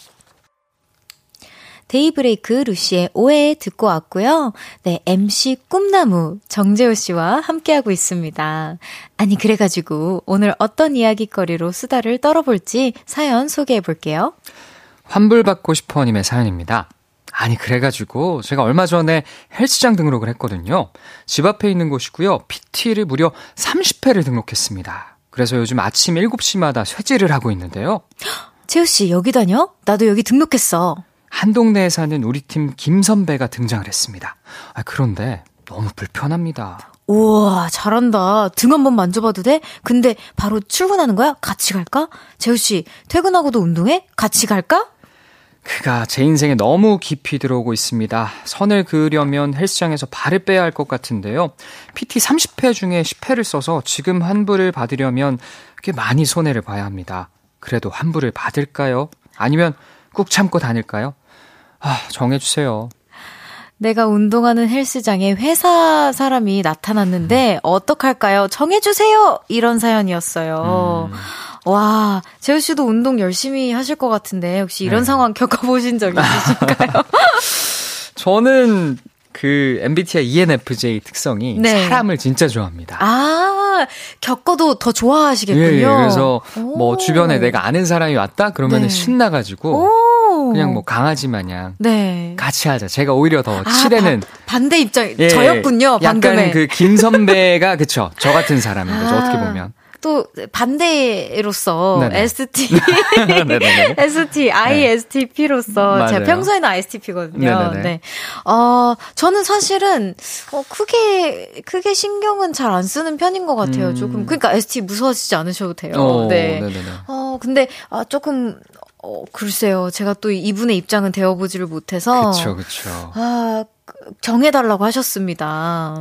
데이브레이크 루시의 오해 듣고 왔고요. 네, 엠씨 꿈나무 정재호 씨와 함께하고 있습니다. 아니 그래가지고 오늘 어떤 이야기거리로 수다를 떨어볼지 사연 소개해볼게요. 환불받고 싶어님의 사연입니다. 아니 그래가지고 제가 얼마 전에 헬스장 등록을 했거든요. 집 앞에 있는 곳이고요. 피티를 무려 삼십 회를 등록했습니다. 그래서 요즘 아침 일곱 시마다 쇠질을 하고 있는데요. 재호 씨 여기 다녀? 나도 여기 등록했어. 한 동네에 사는 우리 팀 김선배가 등장을 했습니다. 아, 그런데 너무 불편합니다. 우와 잘한다. 등 한번 만져봐도 돼? 근데 바로 출근하는 거야? 같이 갈까? 재우씨 퇴근하고도 운동해? 같이 갈까? 그가 제 인생에 너무 깊이 들어오고 있습니다. 선을 그으려면 헬스장에서 발을 빼야 할 것 같은데요. 피티 삼십 회 중에 십 회를 써서 지금 환불을 받으려면 꽤 많이 손해를 봐야 합니다. 그래도 환불을 받을까요? 아니면 꾹 참고 다닐까요? 아, 정해주세요. 내가 운동하는 헬스장에 회사 사람이 나타났는데 음. 어떡할까요? 정해주세요! 이런 사연이었어요. 음. 와, 재우 씨도 운동 열심히 하실 것 같은데 혹시 이런 네. 상황 겪어보신 적 있으실까요? 저는 그 엠비티아이 이엔에프제이 특성이 네. 사람을 진짜 좋아합니다. 아, 겪어도 더 좋아하시겠군요. 예, 예. 그래서 오. 뭐 주변에 내가 아는 사람이 왔다? 그러면 네. 신나가지고 오. 그냥 뭐 강아지 마냥 네. 같이 하자. 제가 오히려 더 치대는 아, 반대 입장 예, 저였군요. 방금에 약간 그 김 선배가 그쵸. 저 같은 사람인 거죠. 아, 어떻게 보면 또 반대로서 네네. 에스티 에스티 아이에스티피로서 네. 제가 평소에는 아이에스티피거든요. 네. 어, 저는 사실은 어, 크게 크게 신경은 잘 안 쓰는 편인 것 같아요. 음. 조금 그러니까 에스티 무서워지지 않으셔도 돼요. 오, 네. 네네네. 어 근데 아, 조금 어, 글쎄요. 제가 또 이분의 입장은 되어보지를 못해서. 그쵸, 그쵸. 아, 정해달라고 하셨습니다. 아,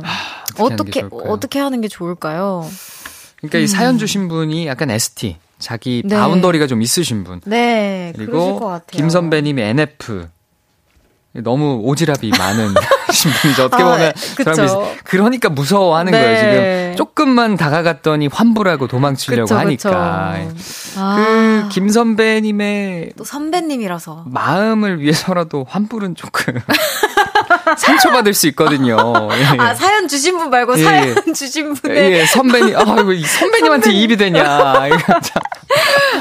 어떻게, 어떻게, 어떻게 하는 게 좋을까요? 그러니까 음. 이 사연 주신 분이 약간 에스티, 자기 네. 바운더리가 좀 있으신 분. 네, 그리고 그러실 것 같아요. 김 선배님이 엔에프. 너무 오지랖이 많은 신분이죠. 어떻게 보면 아, 그렇죠. 그러니까 무서워하는 네. 거예요. 지금 조금만 다가갔더니 환불하고 도망치려고 그쵸, 하니까 그쵸. 아. 그 김 선배님의 또 선배님이라서 마음을 위해서라도 환불은 조금 상처받을 수 있거든요. 예. 아 사연 주신 분 말고 예. 사연 주신 분의 예. 선배님. 아 왜 선배님한테 선배님. 입이 되냐.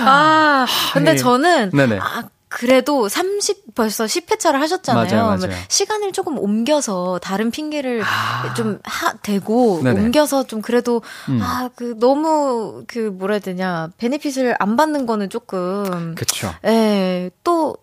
아 근데 예. 저는 네네. 아, 그래도 삼십 벌써 십 회차를 하셨잖아요. 맞아요, 맞아요. 시간을 조금 옮겨서 다른 핑계를 아. 좀 하, 대고 네네. 옮겨서 좀 그래도 음. 아, 그 너무 그 뭐라 해야 되냐 베네핏을 안 받는 거는 조금 그렇죠. 예, 또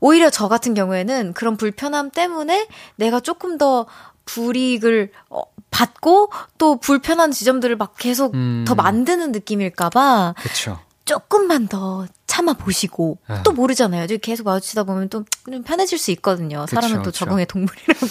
오히려 저 같은 경우에는 그런 불편함 때문에 내가 조금 더 불이익을 어, 받고 또 불편한 지점들을 막 계속 음. 더 만드는 느낌일까봐 그렇죠. 조금만 더. 참아보시고 아. 또 모르잖아요. 계속 마주치다 보면 또 편해질 수 있거든요. 그쵸, 사람은 또 적응의 동물이라고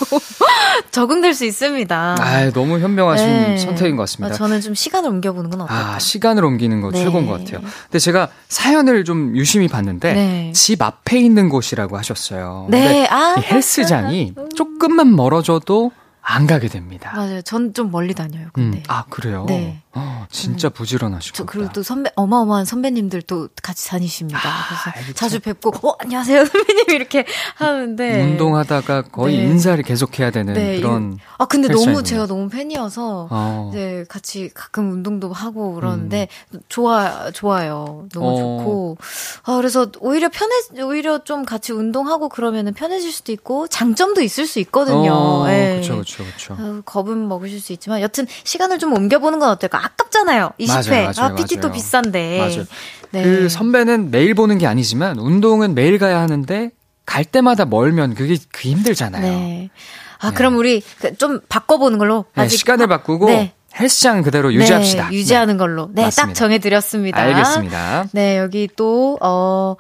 적응될 수 있습니다. 아, 너무 현명하신 네. 선택인 것 같습니다. 아, 저는 좀 시간을 옮겨보는 건 어떨까요? 아, 시간을 옮기는 거 네. 최고인 것 같아요. 근데 제가 사연을 좀 유심히 봤는데 네. 집 앞에 있는 곳이라고 하셨어요. 네, 아, 이 헬스장이 아, 조금만 멀어져도 안 가게 됩니다. 맞아요. 전 좀 멀리 다녀요. 근데. 음. 아, 그래요? 네. 어, 진짜 부지런하시고. 그리고 또 선배, 어마어마한 선배님들 또 같이 다니십니다. 아, 그래서 자주 뵙고, 어, 안녕하세요 선배님 이렇게 하는데. 운동하다가 거의 네. 인사를 계속해야 되는 네. 그런. 아, 근데 헬스장입니다. 너무 제가 너무 팬이어서 어. 네, 같이 가끔 운동도 하고 그러는데 음. 좋아, 좋아요. 너무 어. 좋고. 아, 그래서 오히려 편해, 오히려 좀 같이 운동하고 그러면은 편해질 수도 있고 장점도 있을 수 있거든요. 어, 네. 그쵸, 그쵸, 그쵸. 아, 겁은 먹으실 수 있지만 여튼 시간을 좀 옮겨보는 건 어떨까? 아깝잖아요. 이십 회. 맞아요, 맞아요, 아, 피티 또 비싼데. 맞아요. 네. 그 선배는 매일 보는 게 아니지만 운동은 매일 가야 하는데 갈 때마다 멀면 그게 그 힘들잖아요. 네. 아, 네. 그럼 우리 좀 바꿔보는 걸로. 네, 아직 시간을 바꾸고 네. 헬스장 그대로 유지합시다. 네, 유지하는 네. 걸로. 네, 맞습니다. 딱 정해드렸습니다. 알겠습니다. 네, 여기 또 어.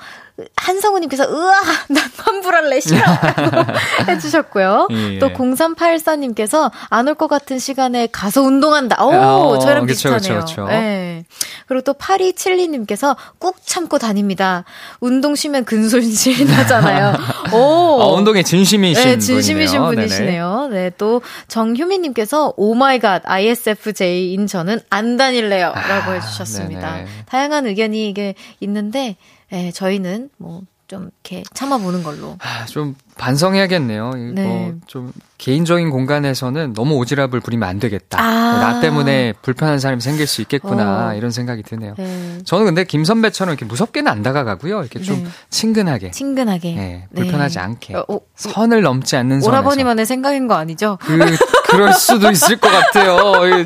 한성우님께서 으아 난 환불할래 싫어 해주셨고요. 예. 또 공삼팔사님께서 안 올 것 같은 시간에 가서 운동한다. 오, 어, 저랑 그쵸, 비슷하네요. 그쵸, 그쵸. 네. 그리고 또 파리칠리님께서 꾹 참고 다닙니다. 운동 쉬면 근손실 나잖아요. 오, 어, 운동에 진심이신 분이네요. 네, 진심이신 분이네요. 분이시네요. 네네. 네, 또 정효민님께서 오마이갓 아이에스에프제이인 저는 안 다닐래요라고 아, 해주셨습니다. 네네. 다양한 의견이 이게 있는데. 네, 저희는 뭐 좀 이렇게 참아보는 걸로. 아, 좀 반성해야겠네요. 네. 뭐 좀 개인적인 공간에서는 너무 오지랖을 부리면 안 되겠다. 아. 나 때문에 불편한 사람이 생길 수 있겠구나 어. 이런 생각이 드네요. 네. 저는 근데 김 선배처럼 이렇게 무섭게는 안 다가가고요. 이렇게 좀 네. 친근하게. 친근하게. 네, 불편하지 네. 않게. 어, 어, 선을 넘지 않는 선에서. 오라버니만의 생각인 거 아니죠? 그, 그럴 수도 있을 것 같아요.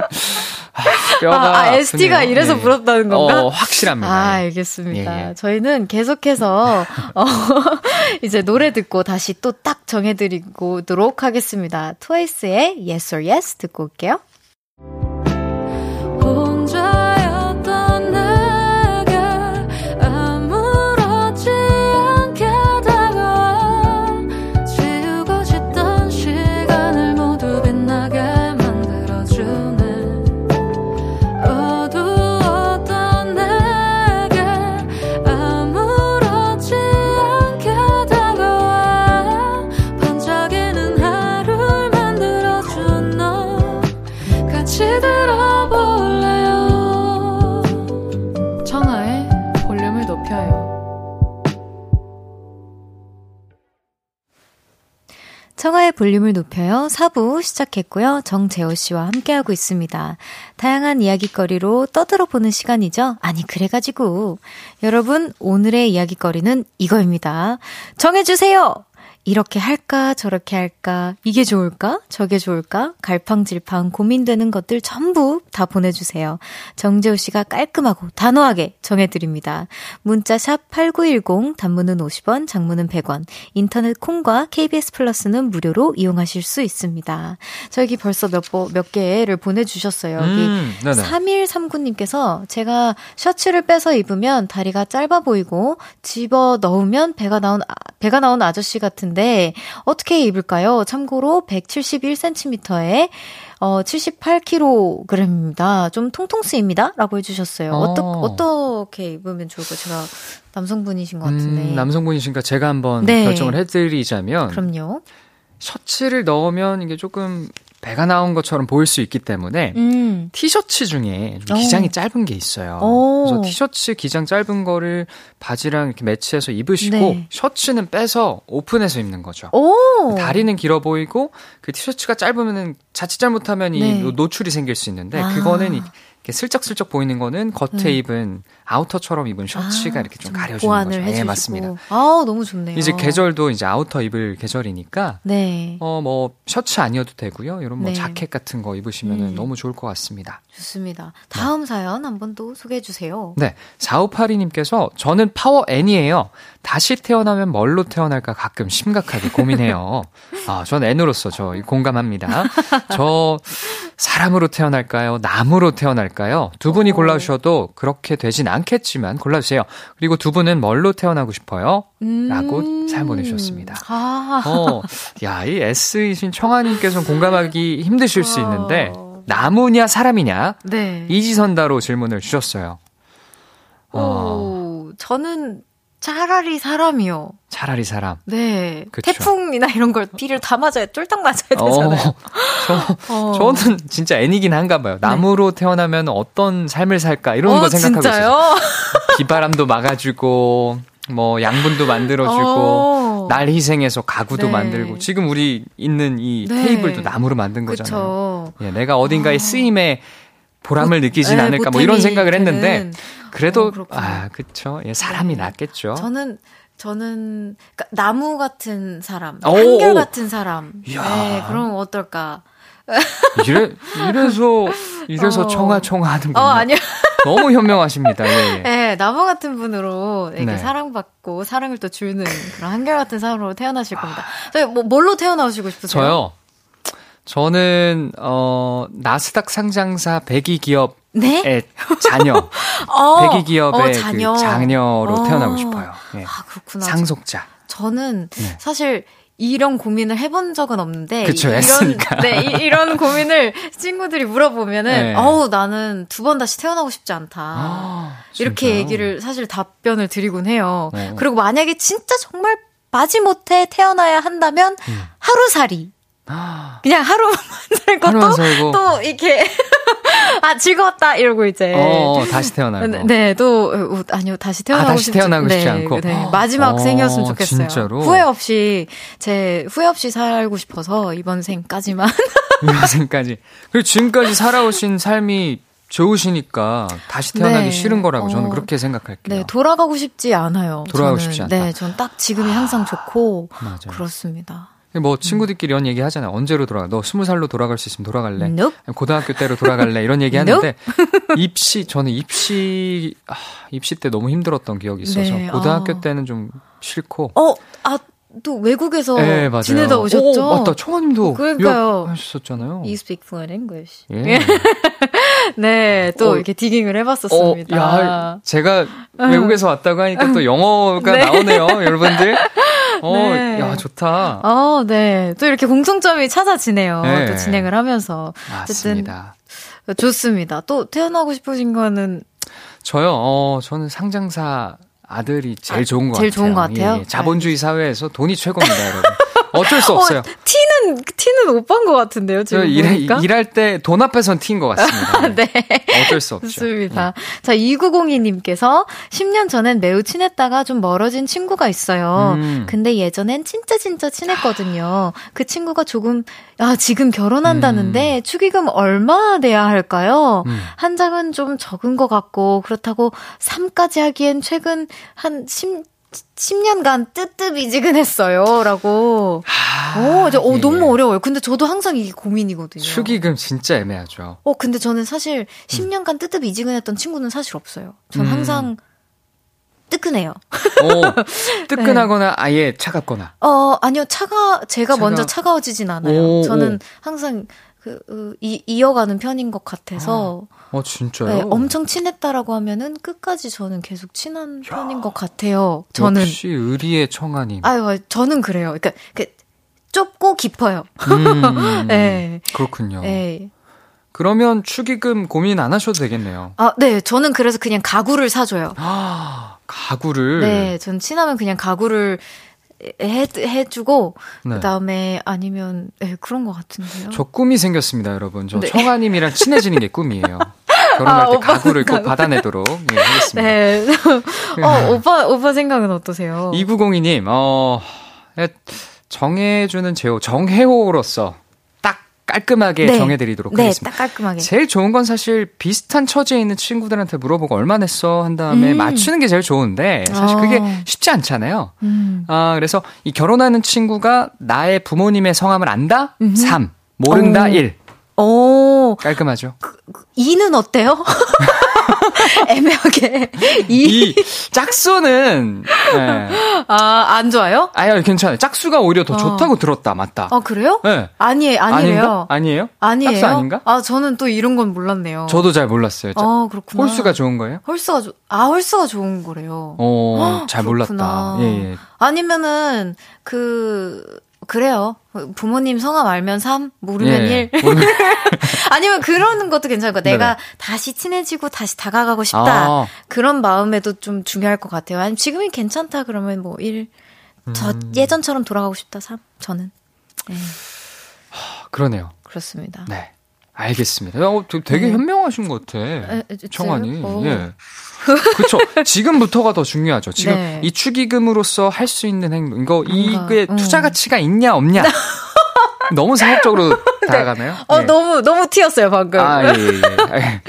아, 아, 에스티가 이래서 예. 부럽다는 건가? 어, 확실합니다. 아, 알겠습니다. 예, 예. 저희는 계속해서 어, 이제 노래 듣고 다시 또 딱 정해드리도록 하겠습니다. 트와이스의 Yes or Yes 듣고 올게요. 청하의 볼륨을 높여요. 사 부 시작했고요. 정재호 씨와 함께하고 있습니다. 다양한 이야기거리로 떠들어보는 시간이죠. 아니 그래가지고 여러분 오늘의 이야기거리는 이거입니다. 정해주세요. 이렇게 할까 저렇게 할까 이게 좋을까 저게 좋을까 갈팡질팡 고민되는 것들 전부 다 보내주세요. 정재호 씨가 깔끔하고 단호하게 정해드립니다. 문자 샵 팔구일공 단문은 오십 원 장문은 백 원 인터넷 콩과 케이비에스 플러스는 무료로 이용하실 수 있습니다. 저기 벌써 몇, 몇 개를 보내주셨어요. 여기 음, 삼일삼구님께서 제가 셔츠를 빼서 입으면 다리가 짧아 보이고 집어 넣으면 배가 나온, 배가 나온 아저씨 같은 데 어떻게 입을까요? 참고로 백칠십일 센티미터에 어, 칠십팔 킬로그램입니다. 좀 통통 쓰입니다. 라고 해주셨어요. 어떠, 어떻게 입으면 좋을까요? 제가 남성분이신 것 같은데. 음, 남성분이신가 제가 한번 네. 결정을 해드리자면 그럼요. 셔츠를 넣으면 이게 조금 배가 나온 것처럼 보일 수 있기 때문에 음. 티셔츠 중에 좀 기장이 오. 짧은 게 있어요. 오. 그래서 티셔츠 기장 짧은 거를 바지랑 이렇게 매치해서 입으시고 네. 셔츠는 빼서 오픈해서 입는 거죠. 오. 다리는 길어 보이고 그 티셔츠가 짧으면은 자칫 잘못하면 네. 이 노출이 생길 수 있는데 아. 그거는 이렇게 슬쩍슬쩍 보이는 거는 겉에 음. 입은 아우터처럼 입은 셔츠가 아. 이렇게 좀, 좀 가려지는 보완을 거죠. 해주시고. 네, 맞습니다. 아, 너무 좋네요. 이제 계절도 이제 아우터 입을 계절이니까 네. 어, 뭐 셔츠 아니어도 되고요. 이런 뭐 네. 자켓 같은 거 입으시면 음. 너무 좋을 것 같습니다. 좋습니다. 다음 네. 사연 한번 또 소개해 주세요. 네, 사오팔이님께서 저는 파워 N이에요. 다시 태어나면 뭘로 태어날까 가끔 심각하게 고민해요. 아, 전 N으로서 저 공감합니다. 저 사람으로 태어날까요? 나무로 태어날까요? 두 분이 골라주셔도 그렇게 되진 않겠지만 골라주세요. 그리고 두 분은 뭘로 태어나고 싶어요? 음... 라고 사연 보내주셨습니다. 아. 어, 야, 이 S이신 청하님께서는 공감하기 힘드실 수 있는데 나무냐 사람이냐? 네. 이지선다로 질문을 주셨어요. 어. 오, 저는 차라리 사람이요. 차라리 사람. 네. 그쵸. 태풍이나 이런 걸 비를 다 맞아야, 쫄딱 맞아야 되잖아요. 어, 저, 어. 저는 진짜 N이긴 한가 봐요. 나무로 네. 태어나면 어떤 삶을 살까 이런 어, 거 생각하고 진짜요? 있어요. 비바람도 막아주고 뭐 양분도 만들어주고 어. 날 희생해서 가구도 네. 만들고 지금 우리 있는 이 네. 테이블도 나무로 만든 거잖아요. 예, 내가 어딘가의 어. 쓰임에 보람을 느끼진 네, 않을까 뭐 이런 생각을 했는데 그래도 어, 아 그쵸 예, 사람이 네. 낫겠죠. 저는 저는 그러니까 나무 같은 사람, 한결 같은 사람. 네, 그럼 어떨까? 이래 이래서 이래서 어. 청하 청하 하는군요. 어, 아니요. 너무 현명하십니다. 예, 예. 네, 나무 같은 분으로 이렇게 네. 사랑받고 사랑을 또 주는 그런 한결 같은 사람으로 태어나실 겁니다. 저희 뭐 뭘로 태어나시고 싶으세요? 저요. 저는 어 나스닥 상장사 백위 기업의 네? 자녀, 어, 백위 기업의 어, 자녀. 그 자녀로 어. 태어나고 싶어요. 네. 아 그렇구나. 상속자. 저는 네. 사실 이런 고민을 해본 적은 없는데 그쵸, 했으니까. 이런 네 이런 고민을 친구들이 물어보면은 네. 어우 나는 두 번 다시 태어나고 싶지 않다 아, 이렇게 얘기를 사실 답변을 드리곤 해요. 네. 그리고 만약에 진짜 정말 마지못해 태어나야 한다면 음. 하루살이. 그냥 하루만 살고, 하루만 또, 살고. 또 이렇게 아 즐거웠다 이러고 이제 어, 다시 태어나고 네 또 아니요 다시 태어나고, 아, 다시 태어나고 싶지, 싶지 네, 않고 네, 마지막 어, 생이었으면 좋겠어요. 진짜로? 후회 없이 제 후회 없이 살고 싶어서 이번 생까지만 이번 생까지 그리고 지금까지 살아오신 삶이 좋으시니까 다시 태어나기 네. 싫은 거라고 어, 저는 그렇게 생각할게요. 네, 돌아가고 싶지 않아요. 돌아가고 저는, 싶지 않다. 네, 전 딱 지금이 항상 아, 좋고 맞아요. 그렇습니다. 뭐 친구들끼리 이런 얘기 하잖아요. 언제로 돌아가? 너 스무 살로 돌아갈 수 있으면 돌아갈래? Nope. 고등학교 때로 돌아갈래? 이런 얘기 하는데 nope. 입시 저는 입시 아, 입시 때 너무 힘들었던 기억이 있어서 네, 고등학교 아. 때는 좀 싫고. 어, 아, 또 외국에서 네, 지내다 오셨죠? 오, 맞다. 청하님도 그러니까요. 하셨었잖아요. You speak fluent English. 예. 네, 또 어, 이렇게 디깅을 해봤었습니다. 어, 야, 제가 외국에서 왔다고 하니까 또 영어가 네. 나오네요, 여러분들. 어, 네. 야, 좋다. 어, 네. 또 이렇게 공통점이 찾아지네요. 네. 또 진행을 하면서. 맞습니다. 어쨌든 좋습니다. 또 태어나고 싶으신 거는? 저요, 어, 저는 상장사 아들이 제일 아, 좋은 것 제일 같아요. 제일 좋은 것 같아요. 예, 예. 자본주의 사회에서 돈이 최고입니다, 여러분. 어쩔 수 없어요. 어, 티는, 티는 오빠인 것 같은데요, 지금. 일, 일할 때 돈 앞에선 티인 것 같습니다. 네. 어쩔 수 없죠. 좋습니다. 네. 자, 이구공이 님께서 십 년 전엔 매우 친했다가 좀 멀어진 친구가 있어요. 음. 근데 예전엔 진짜 진짜 친했거든요. 그 친구가 조금, 아, 지금 결혼한다는데 음. 축의금 얼마 내야 할까요? 음. 한 장은 좀 적은 것 같고, 그렇다고 삼까지 하기엔 최근 한 십, 십 년간 뜨뜻미지근했어요. 라고. 하, 오, 저, 오, 예. 너무 어려워요. 근데 저도 항상 이게 고민이거든요. 축의금 진짜 애매하죠. 어, 근데 저는 사실 십 년간 음. 뜨뜻미지근했던 친구는 사실 없어요. 전 음. 항상 뜨끈해요. 오, 뜨끈하거나 네. 아예 차갑거나. 어, 아니요. 차가, 제가 차가... 먼저 차가워지진 않아요. 오, 저는 오. 항상 그, 이, 이어가는 편인 것 같아서. 아. 어, 진짜요? 네, 엄청 친했다라고 하면은 끝까지 저는 계속 친한 야, 편인 것 같아요. 저는. 역시 의리의 청하님. 아유, 저는 그래요. 그러니까, 그러니까 좁고 깊어요. 음, 네. 그렇군요. 네. 그러면 축의금 고민 안 하셔도 되겠네요. 아, 네. 저는 그래서 그냥 가구를 사줘요. 아, 가구를? 네. 전 친하면 그냥 가구를 해, 해주고 네. 그다음에 아니면 네, 그런 것 같은데요. 저 꿈이 생겼습니다, 여러분. 저 네. 청하님이랑 친해지는 게 꿈이에요. 결혼할 아, 때 가구를 꼭 받아내도록 예, 하겠습니다. 네. 어, 오빠 오빠 생각은 어떠세요? 이구공이 님, 어, 정해주는 제호, 정혜호로서 딱 깔끔하게 네. 정해드리도록 네, 하겠습니다. 네, 딱 깔끔하게. 제일 좋은 건 사실 비슷한 처지에 있는 친구들한테 물어보고 얼마 냈어 한 다음에 음. 맞추는 게 제일 좋은데 사실 어. 그게 쉽지 않잖아요. 음. 아, 그래서 이 결혼하는 친구가 나의 부모님의 성함을 안다? 음흠. 삼. 모른다? 오. 일. 오. 깔끔하죠. 그, 이는 어때요? 애매하게. 이, 이 짝수는 네. 아, 안 좋아요? 아니요, 괜찮아요. 짝수가 오히려 더 어. 좋다고 들었다. 맞다. 아, 그래요? 네. 아니에요. 아니에요. 아니에요? 아니에요. 짝수 아닌가? 아, 저는 또 이런 건 몰랐네요. 저도 잘 몰랐어요. 짝, 아, 그렇구나. 홀수가 좋은 거예요? 홀수가 좋. 아, 홀수가 좋은 거래요. 어, 잘 몰랐다. 예, 예. 아니면은 그 그래요. 부모님 성함 알면 삼, 모르면 예. 일. 아니면 그러는 것도 괜찮고 내가 네네. 다시 친해지고 다시 다가가고 싶다. 아. 그런 마음에도 좀 중요할 것 같아요. 아니면 지금이 괜찮다 그러면 뭐 일. 음. 저 예전처럼 돌아가고 싶다. 삼. 저는. 네. 하, 그러네요. 그렇습니다. 네. 알겠습니다. 어, 되게 네. 현명하신 것 같아. 에, 청하니. 어. 예. 그렇죠. 지금부터가 더 중요하죠. 지금 네. 이 축의금으로서 할 수 있는 행동. 이거 이게 음. 투자 가치가 있냐 없냐. 너무 상업적으로 네. 다가가나요? 어, 예. 너무 너무 튀었어요 방금. 아, 예, 예.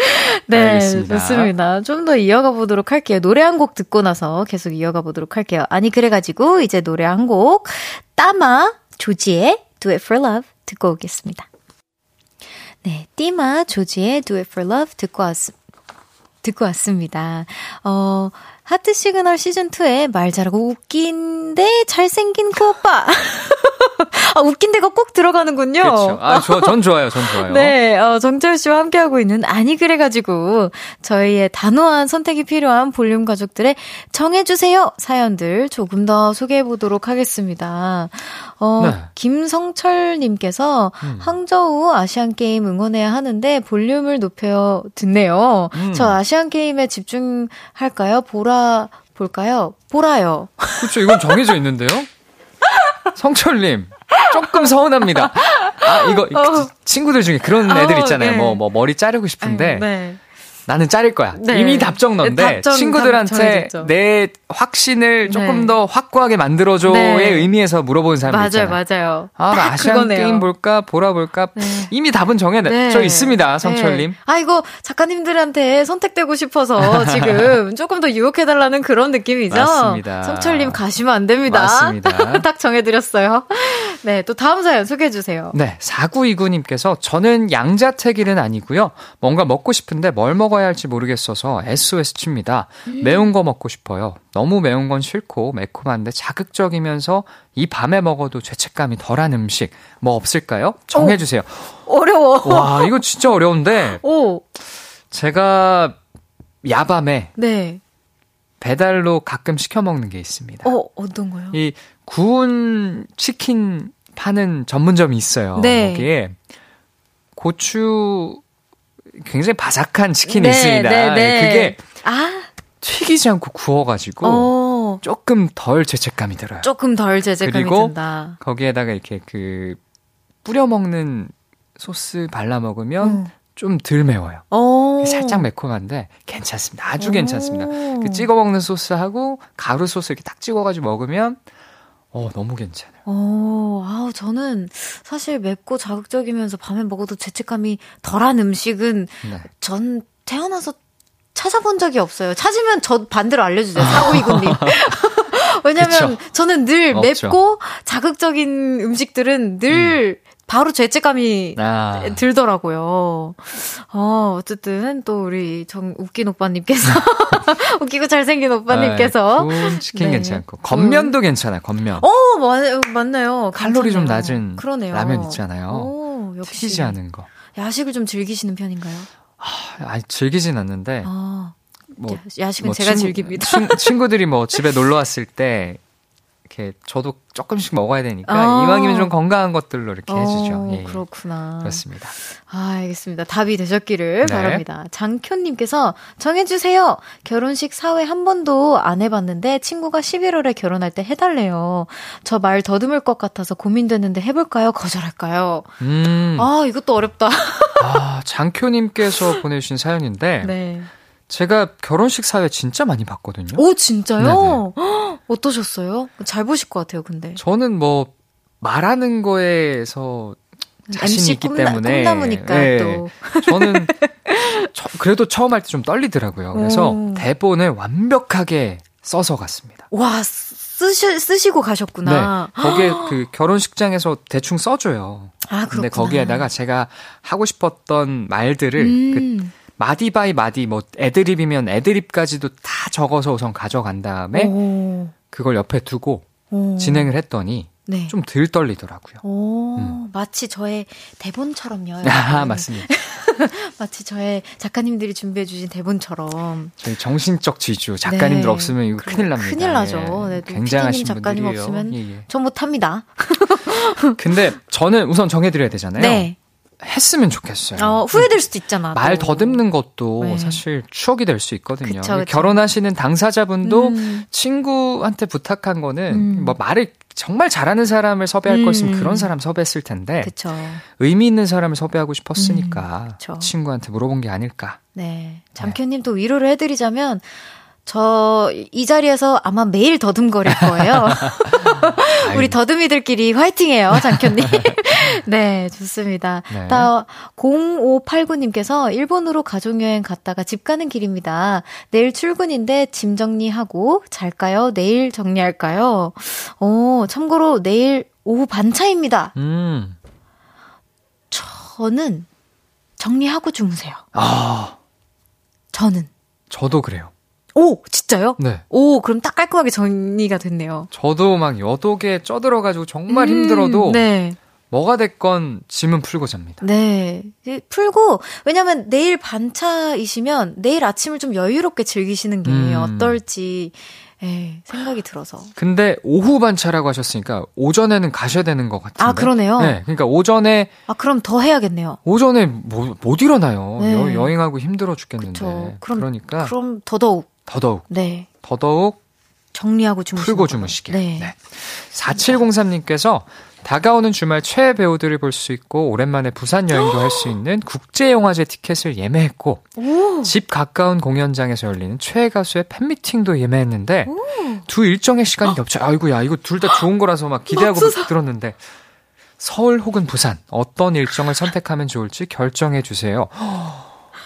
네, 알겠습니다. 좋습니다. 좀 더 이어가 보도록 할게요. 노래 한 곡 듣고 나서 계속 이어가 보도록 할게요. 아니 그래가지고 이제 노래 한 곡 따마 조지의 Do It For Love 듣고 오겠습니다. 네, 띠마 조지의 Do It For Love 듣고 왔습니다. 듣고 왔습니다. 어, 하트 시그널 시즌이에 말 잘하고 웃긴데 잘생긴 그 오빠. 아, 웃긴데가 꼭 들어가는군요. 그렇죠. 아, 저, 전 좋아요. 전 좋아요. 네. 어, 정재호 씨와 함께하고 있는 아니 그래가지고 저희의 단호한 선택이 필요한 볼륨 가족들의 정해주세요 사연들 조금 더 소개해보도록 하겠습니다. 어, 네. 김성철님께서 음. 항저우 아시안게임 응원해야 하는데 볼륨을 높여 듣네요. 음. 저 아시안게임에 집중할까요? 보라 볼까요? 보라요. 그렇죠. 이건 정해져 있는데요. 성철님 조금 서운합니다. 아 이거 어. 친구들 중에 그런 애들 있잖아요. 뭐뭐 어, 네. 뭐 머리 자르고 싶은데 아유, 네. 나는 자를 거야. 네. 이미 답정 넌데 답정, 친구들한테 답정 내 확신을 조금 네. 더 확고하게 만들어줘의 네. 의미에서 물어본 사람들 있잖아요. 맞아요, 있잖아. 맞아요. 아 아시안 그거네요. 게임 볼까 보라 볼까 네. 이미 답은 정해져 네. 있습니다, 성철님. 네. 아 이거 작가님들한테 선택되고 싶어서 지금 조금 더 유혹해달라는 그런 느낌이죠. 맞습니다. 성철님 가시면 안 됩니다. 맞습니다. 딱 정해드렸어요. 네, 또 다음 사연 소개해주세요. 네, 사구이구님께서 저는 양자택일은 아니고요. 뭔가 먹고 싶은데 뭘 먹어야 할지 모르겠어서 에스오에스 칩니다. 매운 거 먹고 싶어요. 너무 매운 건 싫고 매콤한데 자극적이면서 이 밤에 먹어도 죄책감이 덜한 음식 뭐 없을까요? 정해주세요. 오, 어려워. 와 이거 진짜 어려운데 오. 제가 야밤에 네. 배달로 가끔 시켜 먹는 게 있습니다. 어, 어떤 거요? 이 구운 치킨 파는 전문점이 있어요. 네. 거기에 고추 굉장히 바삭한 치킨이 네, 있습니다. 네, 네. 그게 아? 튀기지 않고 구워가지고 오. 조금 덜 죄책감이 들어요. 조금 덜 죄책감이 그리고 든다. 그리고 거기에다가 이렇게 그 뿌려 먹는 소스 발라 먹으면 음. 좀 덜 매워요. 오. 살짝 매콤한데 괜찮습니다. 아주 괜찮습니다. 그 찍어 먹는 소스하고 가루 소스 이렇게 딱 찍어가지고 먹으면 어, 너무 괜찮아요. 어, 아우, 저는 사실 맵고 자극적이면서 밤에 먹어도 죄책감이 덜한 음식은 네. 전 태어나서 찾아본 적이 없어요. 찾으면 저 반대로 알려주세요. 사오이군님. 왜냐면 그쵸? 저는 늘 없죠. 맵고 자극적인 음식들은 늘 음. 바로 죄책감이 아. 들더라고요. 어, 어쨌든 또 우리 정 웃긴 오빠님께서 웃기고 잘생긴 오빠님께서 네, 치킨 네. 괜찮고 건면도 괜찮아요. 건면. 어 맞아요. 맞나요. 칼로리 괜찮아요. 좀 낮은 그러네요. 라면 있잖아요. 오, 역시. 튀기지 않은 거. 야식을 좀 즐기시는 편인가요? 아, 즐기진 않는데 아, 뭐, 야식은 뭐 제가 친구, 즐깁니다. 친, 친구들이 뭐 집에 놀러 왔을 때 이렇게 저도 조금씩 먹어야 되니까 아~ 이왕이면 좀 건강한 것들로 이렇게 해주죠. 예, 그렇구나. 그렇습니다. 아, 알겠습니다. 답이 되셨기를 네. 바랍니다. 장효님께서 정해주세요. 결혼식 사회 한 번도 안 해봤는데 친구가 십일월에 결혼할 때 해달래요. 저 말 더듬을 것 같아서 고민되는데 해볼까요? 거절할까요? 음. 아 이것도 어렵다. 아, 장효님께서 보내주신 사연인데 네. 제가 결혼식 사회 진짜 많이 봤거든요. 오, 진짜요? 헉, 어떠셨어요? 잘 보실 것 같아요, 근데. 저는 뭐, 말하는 거에서 자신이 있기 꿈나, 때문에. 꿈나무니까 네. 또. 저는, 저, 그래도 처음 할 때 좀 떨리더라고요. 그래서 오. 대본을 완벽하게 써서 갔습니다. 와, 쓰시, 쓰시고 가셨구나. 네. 거기에 그 결혼식장에서 대충 써줘요. 아, 그렇구나. 근데 거기에다가 제가 하고 싶었던 말들을 음. 그 마디 바이 마디 뭐 애드립이면 애드립까지도 다 적어서 우선 가져간 다음에 오. 그걸 옆에 두고 오. 진행을 했더니 네. 좀 덜 떨리더라고요. 오, 음. 마치 저의 대본처럼요. 아, 맞습니다. 마치 저의 작가님들이 준비해 주신 대본처럼. 저희 정신적 지주 작가님들 네. 없으면 이거 큰일 납니다. 큰일 나죠. 네. 네. 굉장하신 작가님 분들이에요. 없으면 예, 예. 전 못합니다. 근데 저는 우선 정해드려야 되잖아요. 네. 했으면 좋겠어요. 어, 후회될 수도 있잖아. 말 더듬는 것도 네. 사실 추억이 될 수 있거든요. 그쵸, 그쵸. 결혼하시는 당사자분도 음. 친구한테 부탁한 거는 음. 뭐 말을 정말 잘하는 사람을 섭외할 음. 거였으면 그런 사람 섭외했을 텐데 그쵸. 의미 있는 사람을 섭외하고 싶었으니까 음. 친구한테 물어본 게 아닐까. 네, 장현님 또 네. 위로를 해드리자면 저 이 자리에서 아마 매일 더듬거릴 거예요. 우리 더듬이들끼리 화이팅해요, 장현님. 네, 좋습니다. 네. 다 공오팔구님께서 일본으로 가족여행 갔다가 집 가는 길입니다. 내일 출근인데 짐 정리하고 잘까요? 내일 정리할까요? 오, 참고로 내일 오후 반차입니다. 음. 저는 정리하고 주무세요. 아. 저는. 저도 그래요. 오, 진짜요? 네. 오, 그럼 딱 깔끔하게 정리가 됐네요. 저도 막 여독에 쪄들어가지고 정말 음, 힘들어도 네. 뭐가 됐건 짐은 풀고 잡니다. 네. 풀고, 왜냐면 내일 반차이시면 내일 아침을 좀 여유롭게 즐기시는 게 음. 어떨지 에이, 생각이 들어서. 근데 오후 반차라고 하셨으니까 오전에는 가셔야 되는 것 같은데. 아, 그러네요. 네. 그러니까 오전에. 아, 그럼 더 해야겠네요. 오전에 뭐, 못 일어나요. 네. 여, 여행하고 힘들어 죽겠는데. 그럼, 그러니까. 그럼 더더욱. 더더욱. 네. 더더욱. 정리하고 주무시고. 풀고 주무시게. 네. 네. 사칠공삼님께서 다가오는 주말 최애 배우들을 볼 수 있고 오랜만에 부산 여행도 할 수 있는 국제영화제 티켓을 예매했고 오. 집 가까운 공연장에서 열리는 최애 가수의 팬미팅도 예매했는데 오. 두 일정의 시간이 겹쳐 아이고야 이거 둘 다 좋은 거라서 막 기대하고 맞추사. 들었는데 서울 혹은 부산 어떤 일정을 선택하면 좋을지 결정해 주세요.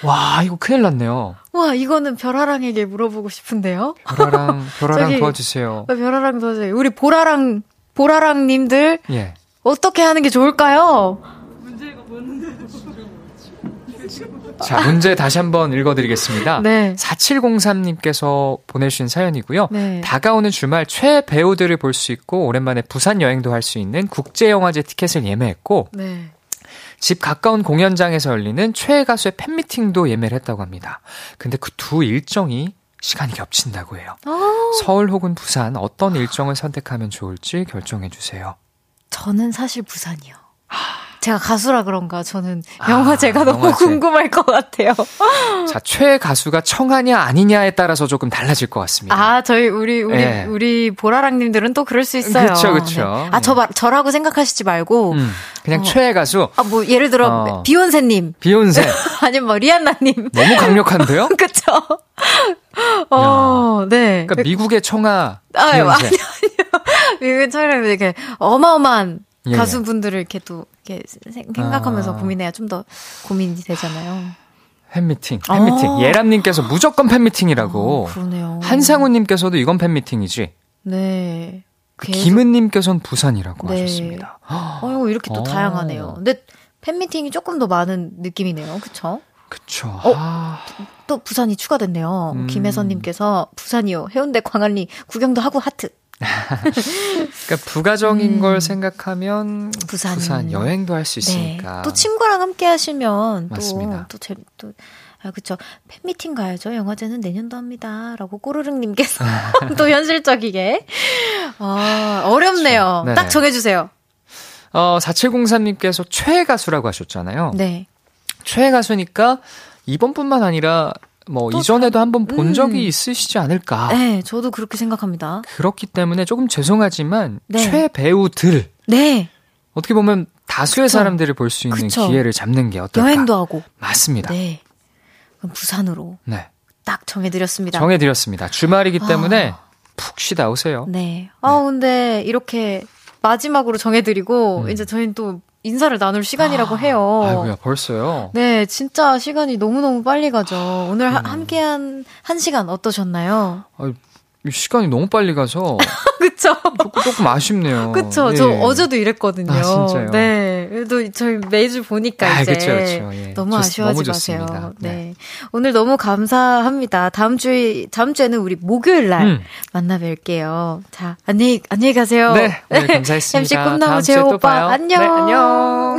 와 이거 큰일 났네요. 와 이거는 별아랑에게 물어보고 싶은데요. 별아랑 별아랑 저기, 도와주세요. 별아랑 도와주세요. 우리 보라랑 보라랑님들 예. 어떻게 하는 게 좋을까요? 문제가 뭔데? 자 문제 다시 한번 읽어드리겠습니다. 네. 사칠공삼님께서 보내주신 사연이고요. 네. 다가오는 주말 최애 배우들을 볼 수 있고 오랜만에 부산 여행도 할 수 있는 국제영화제 티켓을 예매했고 네. 집 가까운 공연장에서 열리는 최애 가수의 팬미팅도 예매를 했다고 합니다. 근데 그 두 일정이 시간이 겹친다고 해요. 서울 혹은 부산 어떤 일정을 선택하면 좋을지 결정해 주세요. 저는 사실 부산이요. 제가 가수라 그런가 저는 영화제가 아, 너무 영화제. 궁금할 것 같아요. 자, 최애 가수가 청하냐 아니냐에 따라서 조금 달라질 것 같습니다. 아, 저희 우리 우리 네. 우리 보라랑님들은 또 그럴 수 있어요. 그렇죠, 그렇죠. 네. 아, 저 저라고 생각하시지 말고 음, 그냥 어, 최애 가수. 아, 뭐 예를 들어 어, 비욘세님, 비욘세 아니면 뭐 리안나님. 너무 강력한데요? 그렇죠. 어, 네. 그러니까 미국의 청하. 아, 아니요, 아니요. 미국의 청하라면 이렇게 어마어마한. 예. 가수분들을 이렇게 또 이렇게 생각하면서 아. 고민해야 좀 더 고민이 되잖아요. 팬미팅, 팬미팅. 아. 예람님께서 무조건 팬미팅이라고. 아, 그러네요. 한상우님께서도 이건 팬미팅이지. 네. 계속. 김은님께서는 부산이라고 네. 하셨습니다. 어, 이렇게 또 오. 다양하네요. 근데 팬미팅이 조금 더 많은 느낌이네요. 그쵸? 그쵸. 어, 아. 또 부산이 추가됐네요. 음. 김혜선님께서 부산이요. 해운대, 광안리 구경도 하고 하트. 그러니까 부가적인 음. 걸 생각하면 부산, 부산 여행도 할 수 있으니까 네. 또 친구랑 함께 하시면 맞습니다. 또, 또, 제, 또 아, 그쵸. 팬미팅 가야죠. 영화제는 내년도 합니다. 라고 꼬르릉님께서 또 현실적이게 아, 어렵네요. 딱 정해주세요. 어, 사칠공삼님께서 최애 가수라고 하셨잖아요. 네. 최애 가수니까 이번뿐만 아니라 뭐 이전에도 한번 본 음. 적이 있으시지 않을까. 네, 저도 그렇게 생각합니다. 그렇기 때문에 조금 죄송하지만 네. 최 배우들 네. 어떻게 보면 다수의 그쵸. 사람들을 볼 수 있는 그쵸. 기회를 잡는 게 어떨까. 여행도 하고. 맞습니다. 네. 그럼 부산으로 네. 딱 정해드렸습니다. 정해드렸습니다. 주말이기 아. 때문에 푹 쉬다 오세요. 네. 아 네. 근데 이렇게 마지막으로 정해드리고 음. 이제 저희는 또 인사를 나눌 시간이라고 아, 해요. 아이고야, 벌써요? 네, 진짜 시간이 너무너무 빨리 가죠. 아, 오늘 하, 함께한 한 시간 어떠셨나요? 아, 시간이 너무 빨리 가서. 그쵸? 조금, 조금 아쉽네요. 그쵸? 네. 저 어제도 이랬거든요. 아, 진짜요? 네. 네, 그래도 저희 매주 보니까 아, 이제 그쵸, 그쵸. 예. 너무 아쉬워하지 마세요. 네. 네. 오늘 너무 감사합니다. 다음 주 다음 주에는 우리 목요일 날 음. 만나 뵐게요. 자, 안녕히 안녕히 가세요. 네, 오늘 감사했습니다. 엠씨 꿈나무 재호 오빠 봐요. 안녕. 네, 안녕.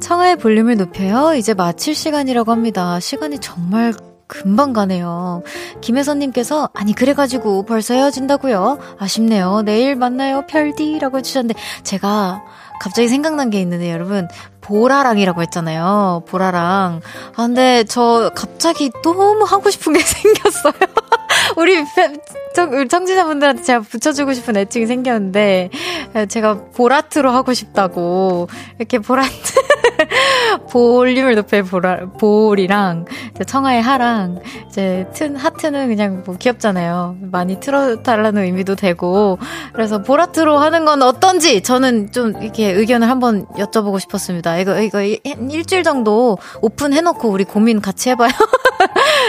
청하의 볼륨을 높여요. 이제 마칠 시간이라고 합니다. 시간이 정말 금방 가네요. 김혜선님께서 아니 그래가지고 벌써 헤어진다고요? 아쉽네요. 내일 만나요 별디라고 해주셨는데 제가 갑자기 생각난 게 있는데 여러분 보라랑이라고 했잖아요. 보라랑. 아 근데 저 갑자기 너무 하고 싶은 게 생겼어요. 우리 청취자분들한테 제가 붙여주고 싶은 애칭이 생겼는데 제가 보라트로 하고 싶다고 이렇게 보라트 볼륨을 높여 보라, 볼이랑 청하의 하랑 이제 튼 하트는 그냥 뭐 귀엽잖아요. 많이 틀어달라는 의미도 되고 그래서 보라트로 하는 건 어떤지 저는 좀 이렇게 의견을 한번 여쭤보고 싶었습니다. 이거 이거 일주일 정도 오픈해놓고 우리 고민 같이 해봐요.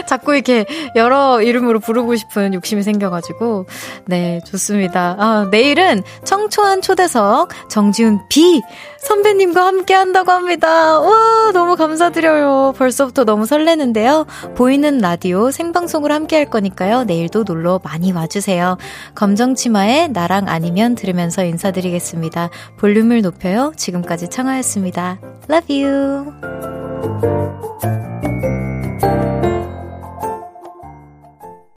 자꾸 이렇게 여러 이름으로 부르고 싶은 욕심이 생겨가지고 네 좋습니다. 아, 내일은 청초한 초대석 정지훈 B 선배님과 함께 한다고 합니다. 와 너무 감사드려요. 벌써부터 너무 설레는데요. 보이는 라디오 생방송으로 함께 할 거니까요. 내일도 놀러 많이 와주세요. 검정치마에 나랑 아니면 들으면서 인사드리겠습니다. 볼륨을 높여요. 지금까지 청하였습니다. Love you.